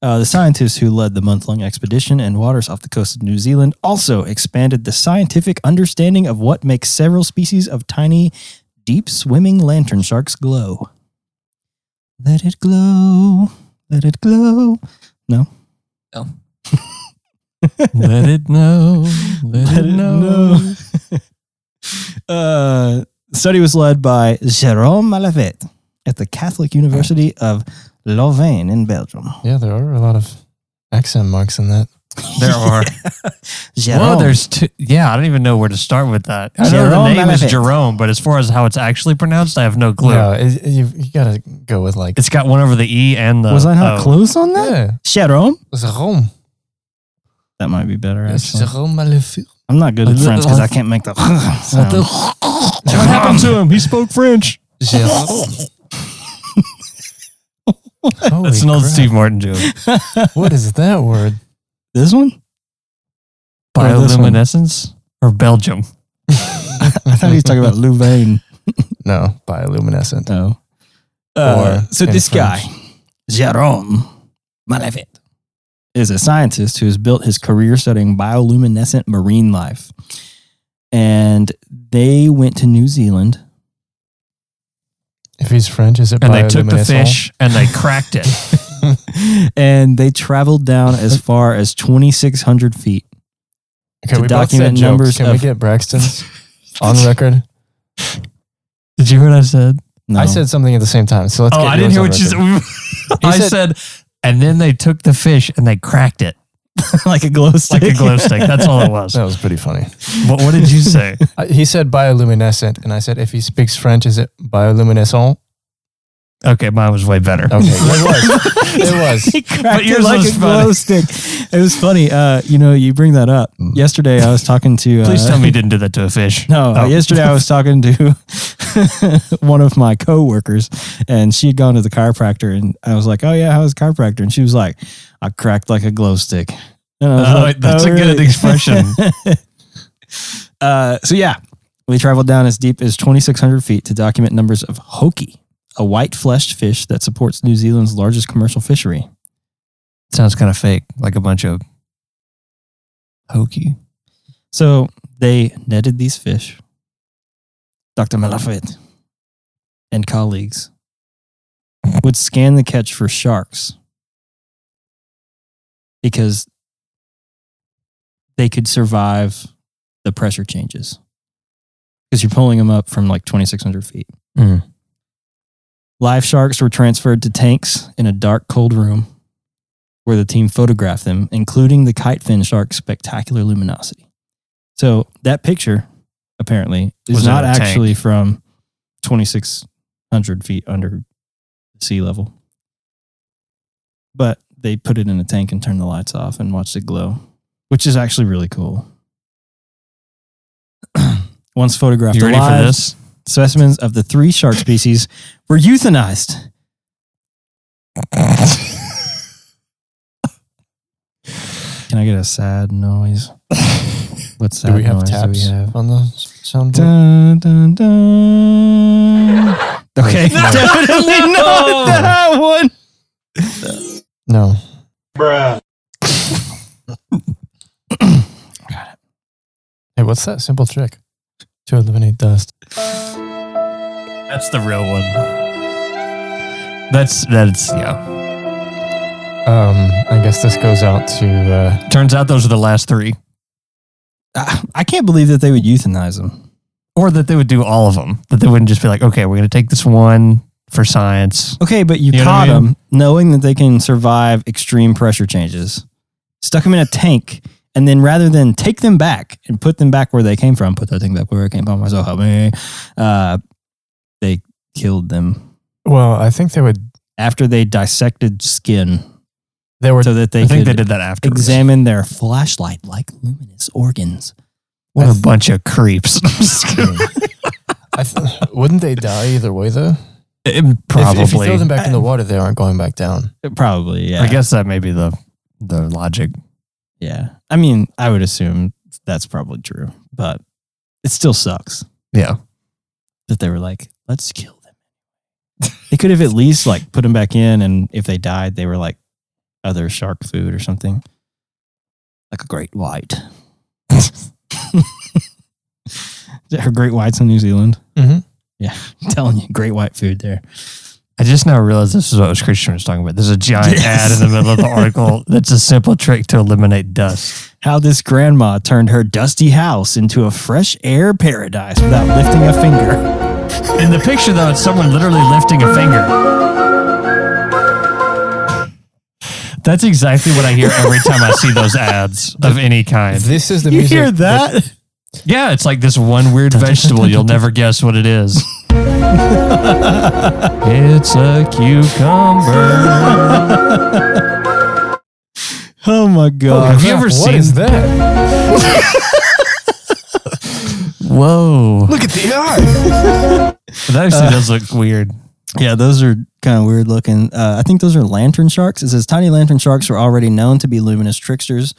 The scientists who led the month-long expedition and waters off the coast of New Zealand also expanded the scientific understanding of what makes several species of tiny, deep-swimming lantern sharks glow. Let it glow. Let it glow. No? No. Let it know. Let it know. The study was led by Jérôme Mallefet at the Catholic University of Louvain in Belgium. Yeah, there are a lot of accent marks in that. There are. Well, there's two. Yeah, I don't even know where to start with that. I know the name is Jerome, but as far as how it's actually pronounced, I have no clue. No, you got to go with like... It's got one over the E and the... Was I not close on that? Yeah. Jerome? Jerome. That might be better, actually. Jerome Mallefet. I'm not good at French because I can't make the... sound. What happened to him? He spoke French. Jerome. That's an old Steve Martin joke. What is that word? This one? Bioluminescence or Belgium? I thought he was talking about Louvain. No, bioluminescent. No. So this French guy, Jérôme Mallefet, is a scientist who has built his career studying bioluminescent marine life. And they went to New Zealand. If he's French, is it bioluminescent? And they took the fish and they cracked it. And they traveled down as far as 2,600 feet to document numbers. Can we get Braxton's on record? Did you hear what I said? No. I said something at the same time. So let's. I didn't hear what you said. I said, and then they took the fish and they cracked it like a glow stick. Like a glow stick. That's all it was. That was pretty funny. But what did you say? He said bioluminescent, and I said if he speaks French, is it bioluminescent? Okay, mine was way better. Okay, it was. He cracked it like a glow stick. It was funny. You bring that up. Yesterday, I was talking to... Please tell me you didn't do that to a fish. No, yesterday I was talking to one of my coworkers, and she had gone to the chiropractor, and I was like, oh yeah, how was the chiropractor? And she was like, I cracked like a glow stick. And I was like, that's a good expression. So yeah, we traveled down as deep as 2,600 feet to document numbers of hoki, a white-fleshed fish that supports New Zealand's largest commercial fishery. Sounds kind of fake, like a bunch of hokey. So they netted these fish. Dr. Mallefet and colleagues would scan the catch for sharks because they could survive the pressure changes because you're pulling them up from like 2,600 feet. Mm-hmm. Live sharks were transferred to tanks in a dark, cold room where the team photographed them, including the kite fin shark's spectacular luminosity. So that picture, apparently, is not actually from 2,600 feet under sea level. But they put it in a tank and turned the lights off and watched it glow, which is actually really cool. Once photographed alive... You ready for this? Specimens of the three shark species were euthanized. Can I get a sad noise? What sad do we have noise taps do we have? On the soundboard? Dun, dun, dun. Okay. No. Definitely not that one. No. Bruh. Got it. Hey, what's that simple trick? To eliminate dust. That's the real one. That's yeah. I guess this goes out to... Turns out those are the last three. I can't believe that they would euthanize them. Or that they would do all of them. That they wouldn't just be like, okay, we're going to take this one for science. Okay, but you caught them knowing that they can survive extreme pressure changes. Stuck them in a tank And then rather than take them back and put them back where they came from, put that thing back where it came from, myself, help me, they killed them. Well, I think they would. After they dissected skin. They were, so that they I think could they did that afterwards. Examine their flashlight-like luminous organs. What a bunch of creeps. I'm just kidding. Wouldn't they die either way, though? Probably. If you throw them back in the water, they aren't going back down. Probably, yeah. I guess that may be the logic. Yeah. I mean, I would assume that's probably true, but it still sucks. Yeah. That they were like, let's kill them. They could have at least like put them back in, and if they died, they were like other shark food or something. Like a great white. Are great whites in New Zealand? Mm-hmm. Yeah, I'm telling you, great white food there. I just now realized this is what Christian was talking about. There's a giant ad in the middle of the article that's a simple trick to eliminate dust. How this grandma turned her dusty house into a fresh air paradise without lifting a finger. In the picture, though, it's someone literally lifting a finger. That's exactly what I hear every time I see those ads of any kind. This is the music. You hear that? Yeah, it's like this one weird vegetable. You'll never guess what it is. It's a cucumber. Oh, my God. Have you ever seen what is that? Whoa. Look at the eye. That actually does look weird. Yeah, those are kind of weird looking. I think those are lantern sharks. It says tiny lantern sharks are already known to be luminous tricksters.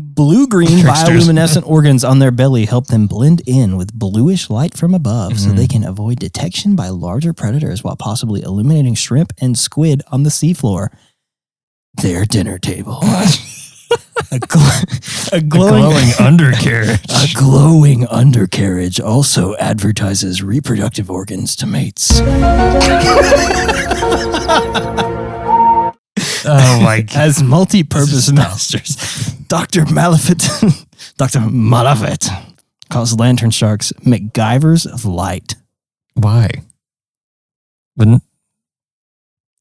Blue-green bioluminescent organs on their belly help them blend in with bluish light from above, mm-hmm. so they can avoid detection by larger predators while possibly illuminating shrimp and squid on the seafloor. Their dinner table. A glowing undercarriage. A glowing undercarriage also advertises reproductive organs to mates. Oh my God. As multi-purpose masters, Dr. Mallefet calls lantern sharks MacGyvers of light. Why? Wouldn't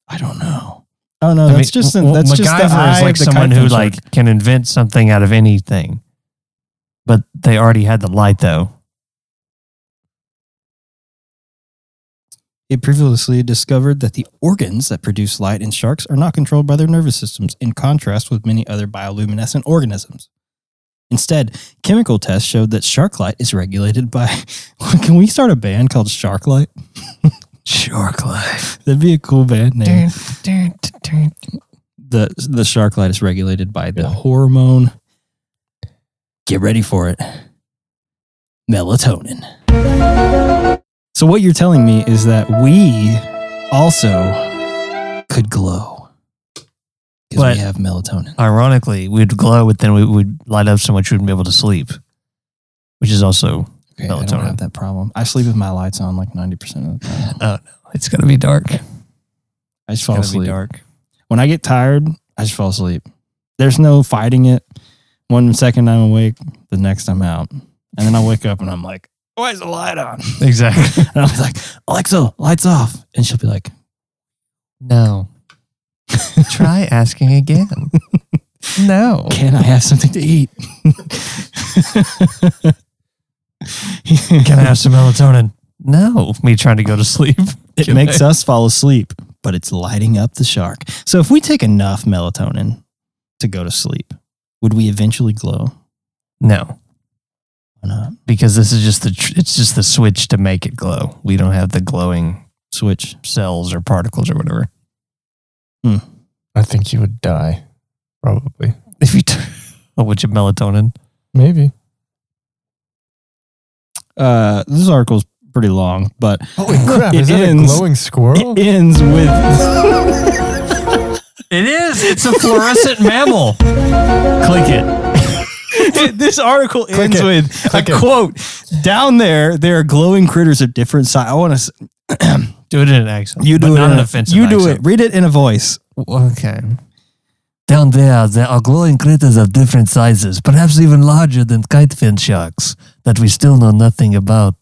I don't know. Oh no, that's just that's MacGyver just is like someone who like can invent something out of anything. But they already had the light though. It previously discovered that the organs that produce light in sharks are not controlled by their nervous systems, in contrast with many other bioluminescent organisms. Instead, chemical tests showed that shark light is regulated by... Can we start a band called Shark Light? Shark Light. That'd be a cool band name. The shark light is regulated by the hormone... Get ready for it. Melatonin. So what you're telling me is that we also could glow because we have melatonin. Ironically, we'd glow, but then we would light up so much we wouldn't be able to sleep, which is also melatonin. I don't have that problem. I sleep with my lights on like 90% of the time. Oh, no. It's going to be dark. I just fall asleep. When I get tired, I just fall asleep. There's no fighting it. 1 second I'm awake, the next I'm out. And then I wake up and I'm like, why is the light on? Exactly. And I'll be like, Alexa, lights off. And she'll be like, no. Try asking again. No. Can I have something to eat? Can I have some melatonin? No. Me trying to go to sleep. It makes us fall asleep, but it's lighting up the shark. So if we take enough melatonin to go to sleep, would we eventually glow? No. Why not? Because this is just it's just the switch to make it glow. We don't have the glowing switch cells or particles or whatever. Hmm. I think you would die, probably. If you would you melatonin? Maybe. This article's pretty long, but holy crap! Is that a glowing squirrel? It ends with. It is. It's a fluorescent mammal. Click it. This article ends with a quote. Down there are glowing critters of different size. I want to do it in an accent. You do it in an offensive accent. You do it. Read it in a voice. Okay. Down there are glowing critters of different sizes, perhaps even larger than kite fin sharks, that we still know nothing about.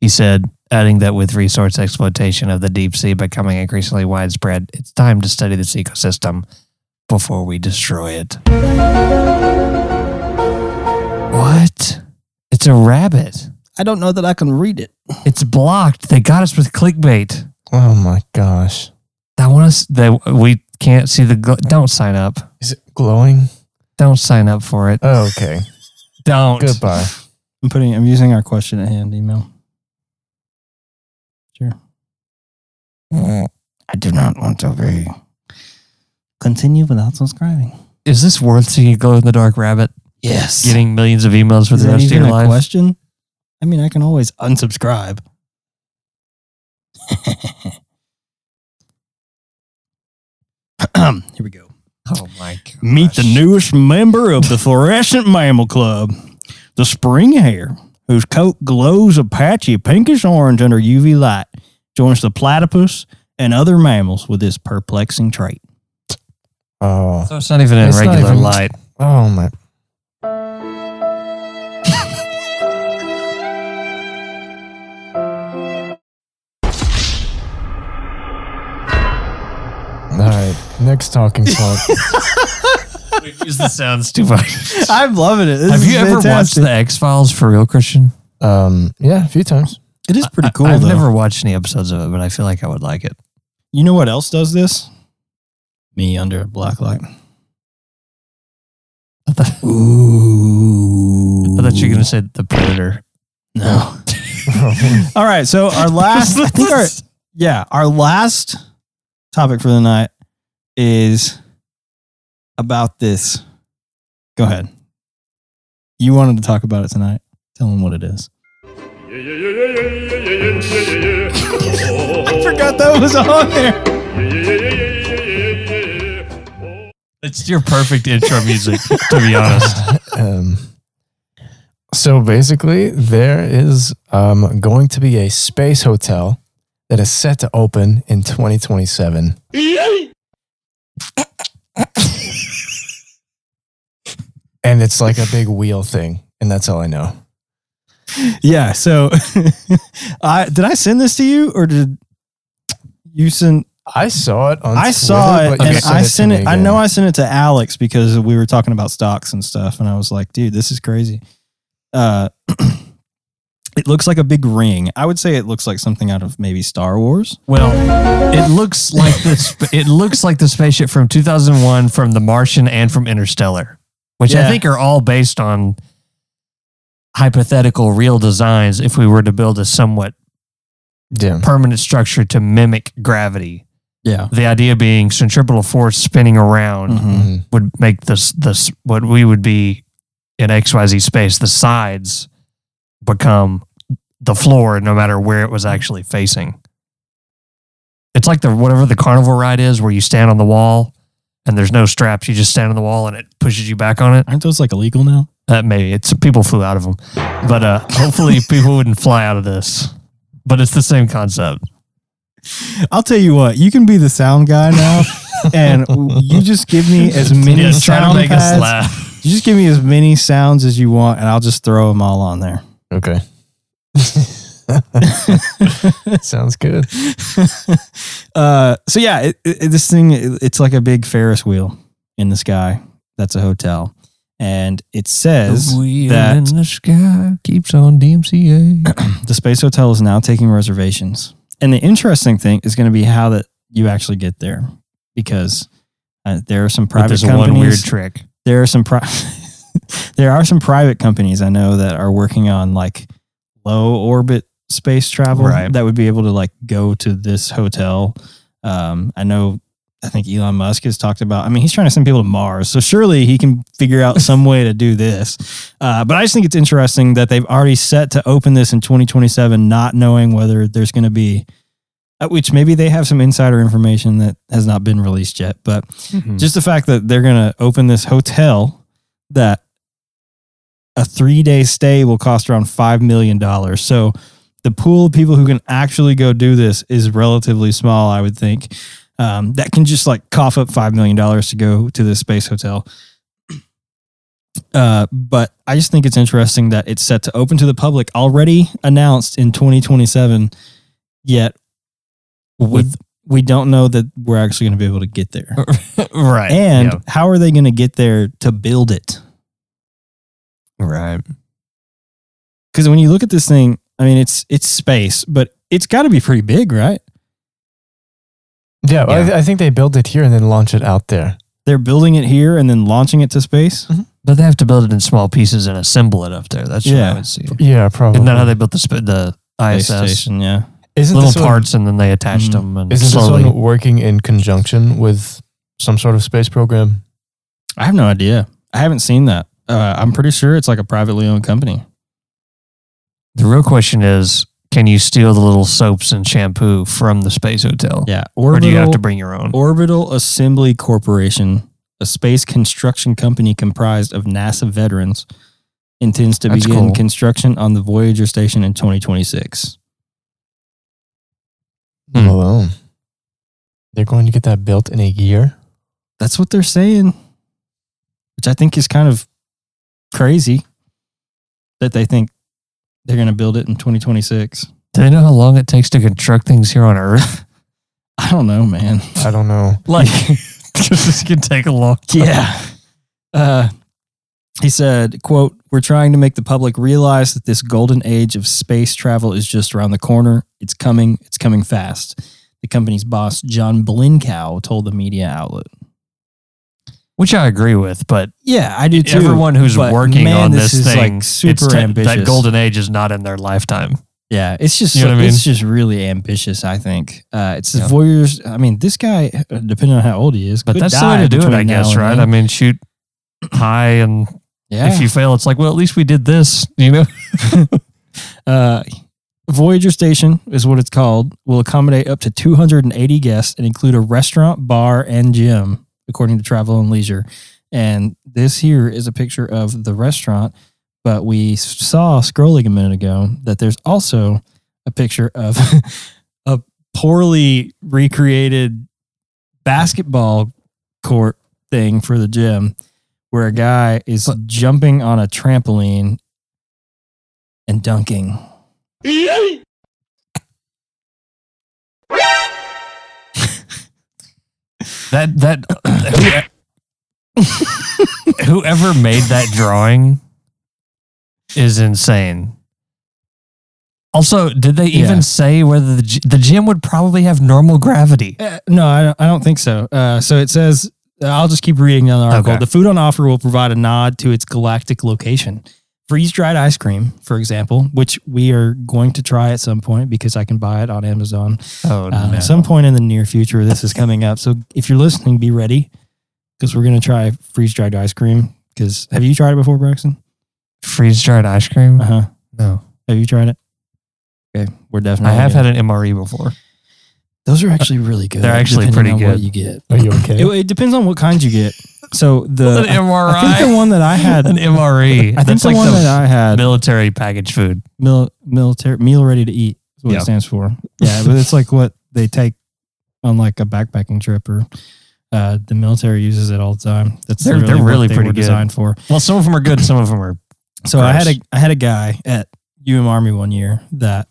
He said, adding that with resource exploitation of the deep sea becoming increasingly widespread, it's time to study this ecosystem before we destroy it. What? It's a rabbit. I don't know that I can read it. It's blocked. They got us with clickbait. Oh my gosh. I want to. We can't see the. Don't sign up. Is it glowing? Don't sign up for it. Oh, okay. Don't. Goodbye. I'm using our question at hand email. Sure. I do not want to be. Continue without subscribing. Is this worth seeing a glow in the dark rabbit? Yes. Getting millions of emails for the rest of your life. Question? I mean, I can always unsubscribe. Here we go. Oh my gosh. Meet the newest member of the Fluorescent Mammal Club, the spring hare, whose coat glows a patchy pinkish orange under UV light, joins the platypus and other mammals with this perplexing trait. Oh. So it's not even in regular light. Oh my. All right, next talking point. We've used the sounds too much. I'm loving it. This Have you ever watched The X-Files for real, Christian? Yeah, a few times. It is pretty cool. I've never watched any episodes of it, but I feel like I would like it. You know what else does this? Me under a black light. I thought you were going to say The Predator. No. All right, so our last... I think our last... topic for the night is about this. Go ahead. You wanted to talk about it tonight. Tell them what it is. I forgot that was on there. It's your perfect intro music, to be honest. So basically, there is going to be a space hotel that is set to open in 2027. And it's like a big wheel thing. And that's all I know. Yeah. So did I send this to you or did you send? I saw it on Twitter. I saw it and I sent it. I know I sent it to Alex because we were talking about stocks and stuff. And I was like, dude, this is crazy. It looks like a big ring. I would say it looks like something out of maybe Star Wars. Well, it looks like this. It looks like the spaceship from 2001, from The Martian, and from Interstellar, which I think are all based on hypothetical real designs. If we were to build a somewhat permanent structure to mimic gravity, the idea being centripetal force spinning around would make this what we would be in XYZ space. The sides become the floor no matter where it was actually facing. It's like whatever the carnival ride is where you stand on the wall and there's no straps. You just stand on the wall and it pushes you back on it. Aren't those like illegal now? Maybe. People flew out of them. But hopefully people wouldn't fly out of this. But it's the same concept. I'll tell you what. You can be the sound guy now and you just give me as many sound try to make us laugh. You just give me as many sounds as you want and I'll just throw them all on there. Okay. Sounds good. So yeah, this thing, it's like a big Ferris wheel in the sky. That's a hotel. And it says that in the sky keeps on DMCA. The space hotel is now taking reservations. And the interesting thing is going to be how that you actually get there, because there are some private companies. One weird trick. There are some private companies I know that are working on like low orbit space travel that would be able to like go to this hotel. I think Elon Musk has talked about, he's trying to send people to Mars. So surely he can figure out some way to do this. But I just think it's interesting that they've already set to open this in 2027, not knowing whether there's going to be, which maybe they have some insider information that has not been released yet. But just the fact that they're going to open this hotel that a 3-day stay will cost around $5 million. So the pool of people who can actually go do this is relatively small, I would think, that can just like cough up $5 million to go to this space hotel. But I just think it's interesting that it's set to open to the public, already announced in 2027, yet we don't know that we're actually going to be able to get there. Right. And how are they going to get there to build it? Right. Because when you look at this thing, I mean, it's space, but it's got to be pretty big, right? Yeah, yeah. I think they build it here and then launch it out there. They're building it here and then launching it to space? Mm-hmm. But they have to build it in small pieces and assemble it up there. That's what I would see. Yeah, probably. Isn't that how they built the ISS? Space station, yeah. Isn't little this parts one, and then they attached them. And isn't slowly. This one working in conjunction with some sort of space program? I have no idea. I haven't seen that. I'm pretty sure it's like a privately owned company. The real question is, can you steal the little soaps and shampoo from the space hotel? Yeah. Or do you have to bring your own? Orbital Assembly Corporation, a space construction company comprised of NASA veterans, intends to begin construction on the Voyager Station in 2026. Well, they're going to get that built in a year? That's what they're saying, which I think is kind of crazy that they think they're going to build it in 2026. Do they know how long it takes to construct things here on Earth? I don't know, man. I don't know. Like, this can take a long time. Yeah. He said, quote, "We're trying to make the public realize that this golden age of space travel is just around the corner. It's coming fast." The company's boss, John Blinkow, told the media outlet. Which I agree with, but yeah, I do too. Everyone who's working on this thing, like super ambitious. That golden age is not in their lifetime. Yeah, it's just it's just really ambitious. I think it's the Voyagers. I mean, this guy, depending on how old he is, but that's the way to do it, I guess, right? I mean, shoot high, and if you fail, it's like, well, at least we did this, you know. Voyager Station is what it's called. Will accommodate up to 280 guests and include a restaurant, bar, and gym, according to Travel and Leisure. And this here is a picture of the restaurant, but we saw scrolling a minute ago that there's also a picture of a poorly recreated basketball court thing for the gym where a guy is jumping on a trampoline and dunking. Whoever made that drawing is insane. Also, did they even say whether the gym would probably have normal gravity? No, I don't think so. So it says, I'll just keep reading the article. Okay. The food on offer will provide a nod to its galactic location. Freeze-dried ice cream, for example, which we are going to try at some point because I can buy it on Amazon. At some point in the near future, this is coming up. So if you're listening, be ready because we're going to try freeze-dried ice cream. Because have you tried it before, Braxton? Freeze-dried ice cream? Uh-huh. No. Have you tried it? Okay. We're definitely. I have had an MRE before. Those are actually really good. They're actually pretty good. What you get. Are you okay? It depends on what kind you get. So the MRI. I think the one that I had an MRE. I think the one that I had military package food. Military meal ready to eat is what it stands for. Yeah, but it's like what they take on like a backpacking trip or the military uses it all the time. That's they're really pretty good. Designed for. Well, some of them are good, some of them are. So gross. I had a guy at UM Army one year that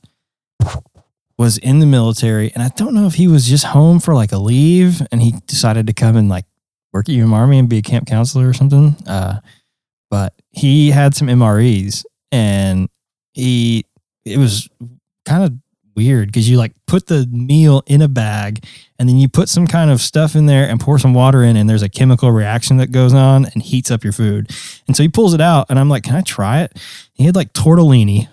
was in the military, and I don't know if he was just home for like a leave and he decided to come and like work at UM Army and be a camp counselor or something. But he had some MREs and it was kind of weird because you like put the meal in a bag and then you put some kind of stuff in there and pour some water in and there's a chemical reaction that goes on and heats up your food. And so he pulls it out and I'm like, can I try it? And he had like tortellini.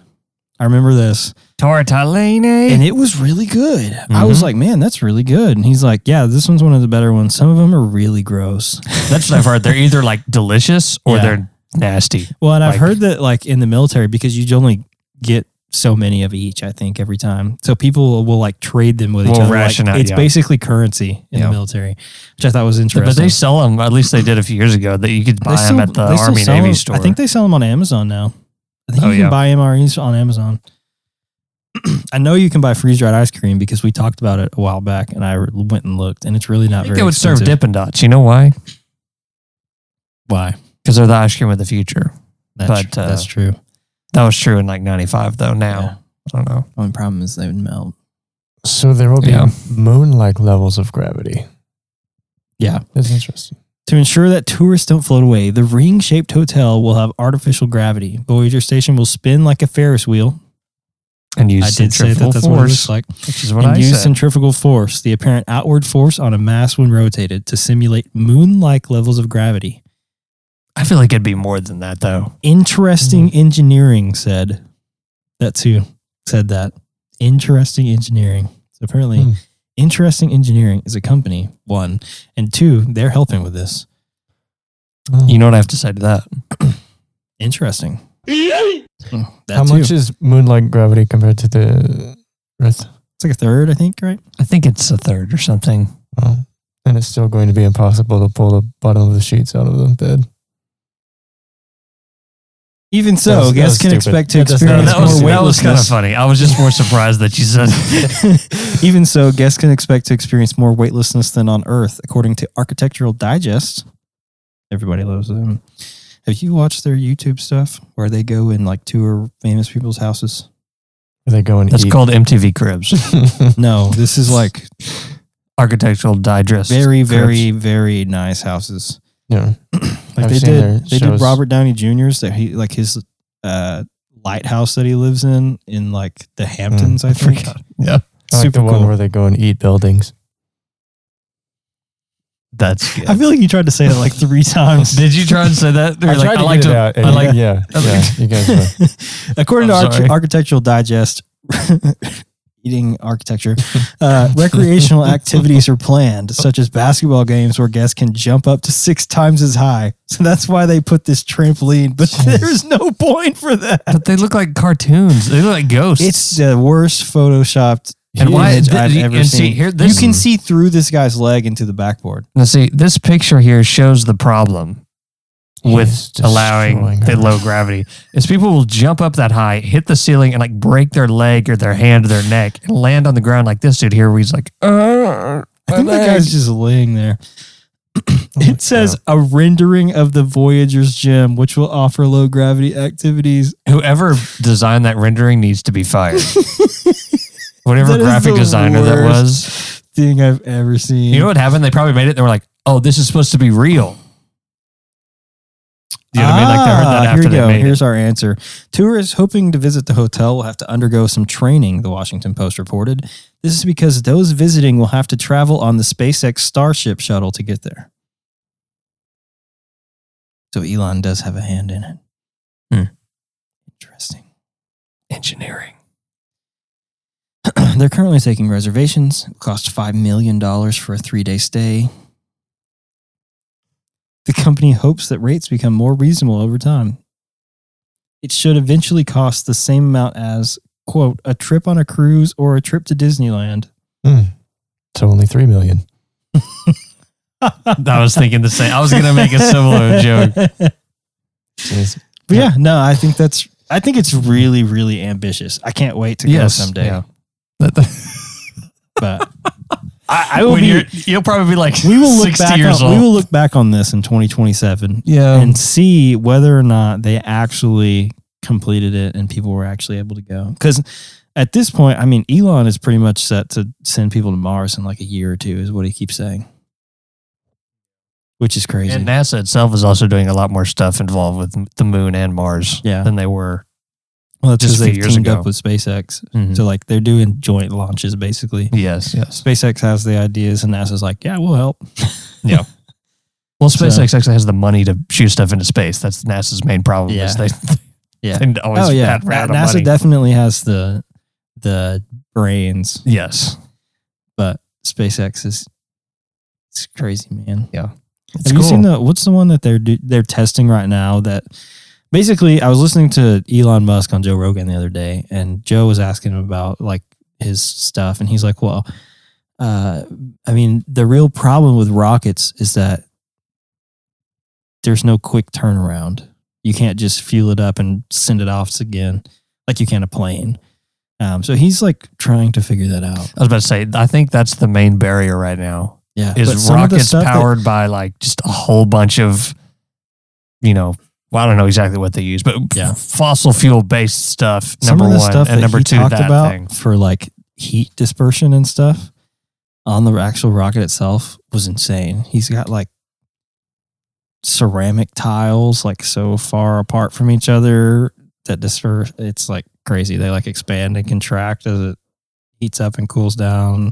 I remember this. Tortellini. And it was really good. Mm-hmm. I was like, man, that's really good. And he's like, yeah, this one's one of the better ones. Some of them are really gross. That's what I've heard. They're either like delicious or they're nasty. Well, and like, I've heard that like in the military, because you only get so many of each, I think, every time. So people will like trade them with each other. Ration out, it's basically currency in the military, which I thought was interesting. But they sell them, at least they did a few years ago, that you could buy them at the Army Navy store. I think they sell them on Amazon now. I think you can buy MREs on Amazon. I know you can buy freeze-dried ice cream because we talked about it a while back, and I went and looked, and it's really not very expensive. I think they would serve Dippin' Dots. You know why? Why? Because they're the ice cream of the future. That's true. That was true in like 95, though. Now, I don't know. The only problem is they would melt. So there will be moon-like levels of gravity. Yeah. That's interesting. To ensure that tourists don't float away, the ring-shaped hotel will have artificial gravity. Voyager Station will spin like a Ferris wheel. And use centrifugal force, which is what I said. And use centrifugal force, the apparent outward force on a mass when rotated, to simulate moon-like levels of gravity. I feel like it'd be more than that, though. Interesting engineering said. That's who said that. Interesting engineering. So apparently, Interesting Engineering is a company, one. And two, they're helping with this. You know what I have to say to that? Interesting. How much is moonlight gravity compared to the Earth? It's like a third, I think, right? I think it's a third or something. And it's still going to be impossible to pull the bottom of the sheets out of the bed. Even so, guests can expect to experience more weightlessness. That was kind of funny. I was just more surprised that you said it. Even so, guests can expect to experience more weightlessness than on Earth, according to Architectural Digest. Everybody loves them. Have you watched their YouTube stuff where they go and like tour famous people's houses? They go and That's called MTV Cribs. No, this is like Architectural Digest. Very, very, very nice houses. Yeah. Like they did Robert Downey Jr.'s his lighthouse that he lives in like the Hamptons, I think. Yeah. I like the one where they go and eat buildings. That's good. I feel like you tried to say that like three times. Did you try to say that? You guys were. According to Architectural Digest, eating architecture, recreational activities are planned, such as basketball games where guests can jump up to 6 times as high. So that's why they put this trampoline, but there's no point for that. But they look like cartoons. They look like ghosts. It's the worst photoshopped image I've ever seen. You can see through this guy's leg into the backboard. Now see, this picture here shows the problem with allowing the low gravity is people will jump up that high, hit the ceiling, and like break their leg or their hand or their neck and land on the ground like this dude here where he's like, I think the guy's just laying there. It says a rendering of the Voyager's gym, which will offer low gravity activities. Whoever designed that rendering needs to be fired. Whatever graphic designer that was. Thing I've ever seen. You know what happened? They probably made it. They were like, oh, this is supposed to be real. You know what I mean? Like they heard that after here we go. Here's our answer. Tourists hoping to visit the hotel will have to undergo some training, the Washington Post reported. This is because those visiting will have to travel on the SpaceX Starship shuttle to get there. So Elon does have a hand in it. Interesting. Engineering. They're currently taking reservations. It will cost $5 million for a 3-day stay. The company hopes that rates become more reasonable over time. It should eventually cost the same amount as, quote, a trip on a cruise or a trip to Disneyland. So only $3 million. I was thinking the same. I was going to make a similar joke. But yeah, no, I think it's really, really ambitious. I can't wait to go someday. Yeah. But I will you'll probably be like, we will look 60 back years on, old. We will look back on this in 2027 and see whether or not they actually completed it and people were actually able to go. Because at this point, I mean, Elon is pretty much set to send people to Mars in like a year or two is what he keeps saying, which is crazy. And NASA itself is also doing a lot more stuff involved with the moon and Mars than they were. Well, that's just because they've teamed up with SpaceX. So like they're doing joint launches basically. Yes. SpaceX has the ideas and NASA's like, yeah, we'll help. Yeah. Well, SpaceX actually has the money to shoot stuff into space. That's NASA's main problem. Yeah. Is they always rat NASA money. Definitely has the brains. Yes. But SpaceX it's crazy, man. Yeah. It's Have you seen what's the one that they're testing right now that basically, I was listening to Elon Musk on Joe Rogan the other day, and Joe was asking him about like his stuff, and he's like, "Well, I mean, the real problem with rockets is that there's no quick turnaround. You can't just fuel it up and send it off again, like you can a plane." So he's like trying to figure that out. I was about to say, I think that's the main barrier right now. Yeah, is rockets powered by like just a whole bunch of, Well, I don't know exactly what they use, but fossil fuel based stuff. Number one, stuff and number two, that thing for like heat dispersion and stuff on the actual rocket itself was insane. He's got like ceramic tiles like so far apart from each other that it's like crazy. They like expand and contract as it heats up and cools down.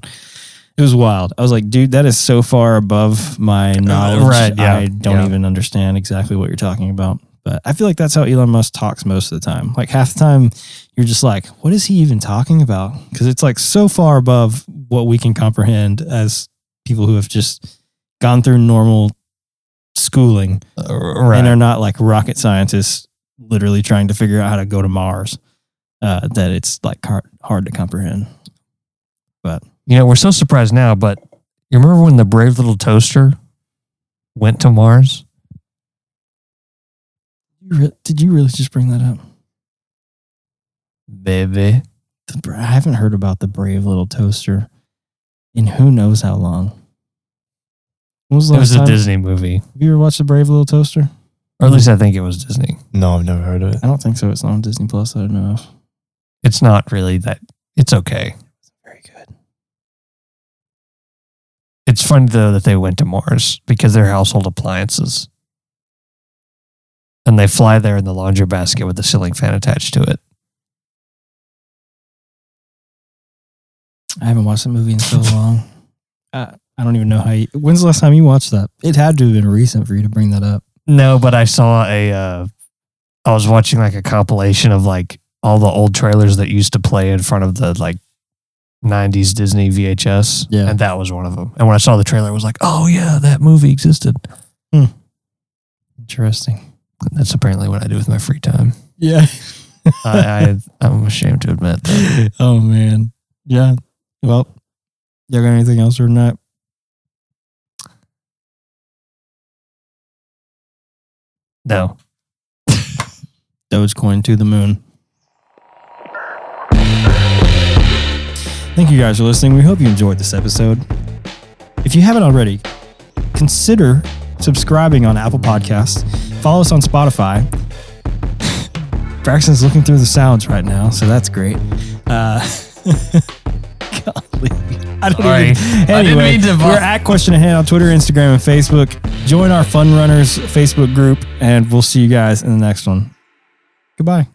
It was wild. I was like, dude, that is so far above my knowledge. I don't even understand exactly what you're talking about. But I feel like that's how Elon Musk talks most of the time. Like half the time you're just like, what is he even talking about? Because it's like so far above what we can comprehend as people who have just gone through normal schooling and are not like rocket scientists literally trying to figure out how to go to Mars, that it's like hard to comprehend. But you know, we're so surprised now, but you remember when the Brave Little Toaster went to Mars? Did you really just bring that up? Baby. I haven't heard about the Brave Little Toaster in who knows how long. When was the last time? It was a Disney movie. Have you ever watched The Brave Little Toaster? Or at least I think it was Disney. No, I've never heard of it. I don't think so. It's not on Disney Plus, I don't know. It's not really that. It's okay. It's very good. It's funny, though, that they went to Mars because they're household appliances. And they fly there in the laundry basket with the ceiling fan attached to it. I haven't watched that movie in so long. I don't even know how you... When's the last time you watched that? It had to have been recent for you to bring that up. No, but I saw a... I was watching like a compilation of like all the old trailers that used to play in front of the like 90s Disney VHS. Yeah. And that was one of them. And when I saw the trailer, I was like, oh yeah, that movie existed. Hmm. Interesting. That's apparently what I do with my free time. Yeah. I'm ashamed to admit that. Oh, man. Yeah. Well, y'all got anything else or not? No. Dogecoin to the moon. Thank you guys for listening. We hope you enjoyed this episode. If you haven't already, consider subscribing on Apple Podcasts. Follow us on Spotify. Braxton's looking through the sounds right now, so that's great. Golly. Anyway, we're at Question Ahead on Twitter, Instagram, and Facebook. Join our Fun Runners Facebook group, and we'll see you guys in the next one. Goodbye.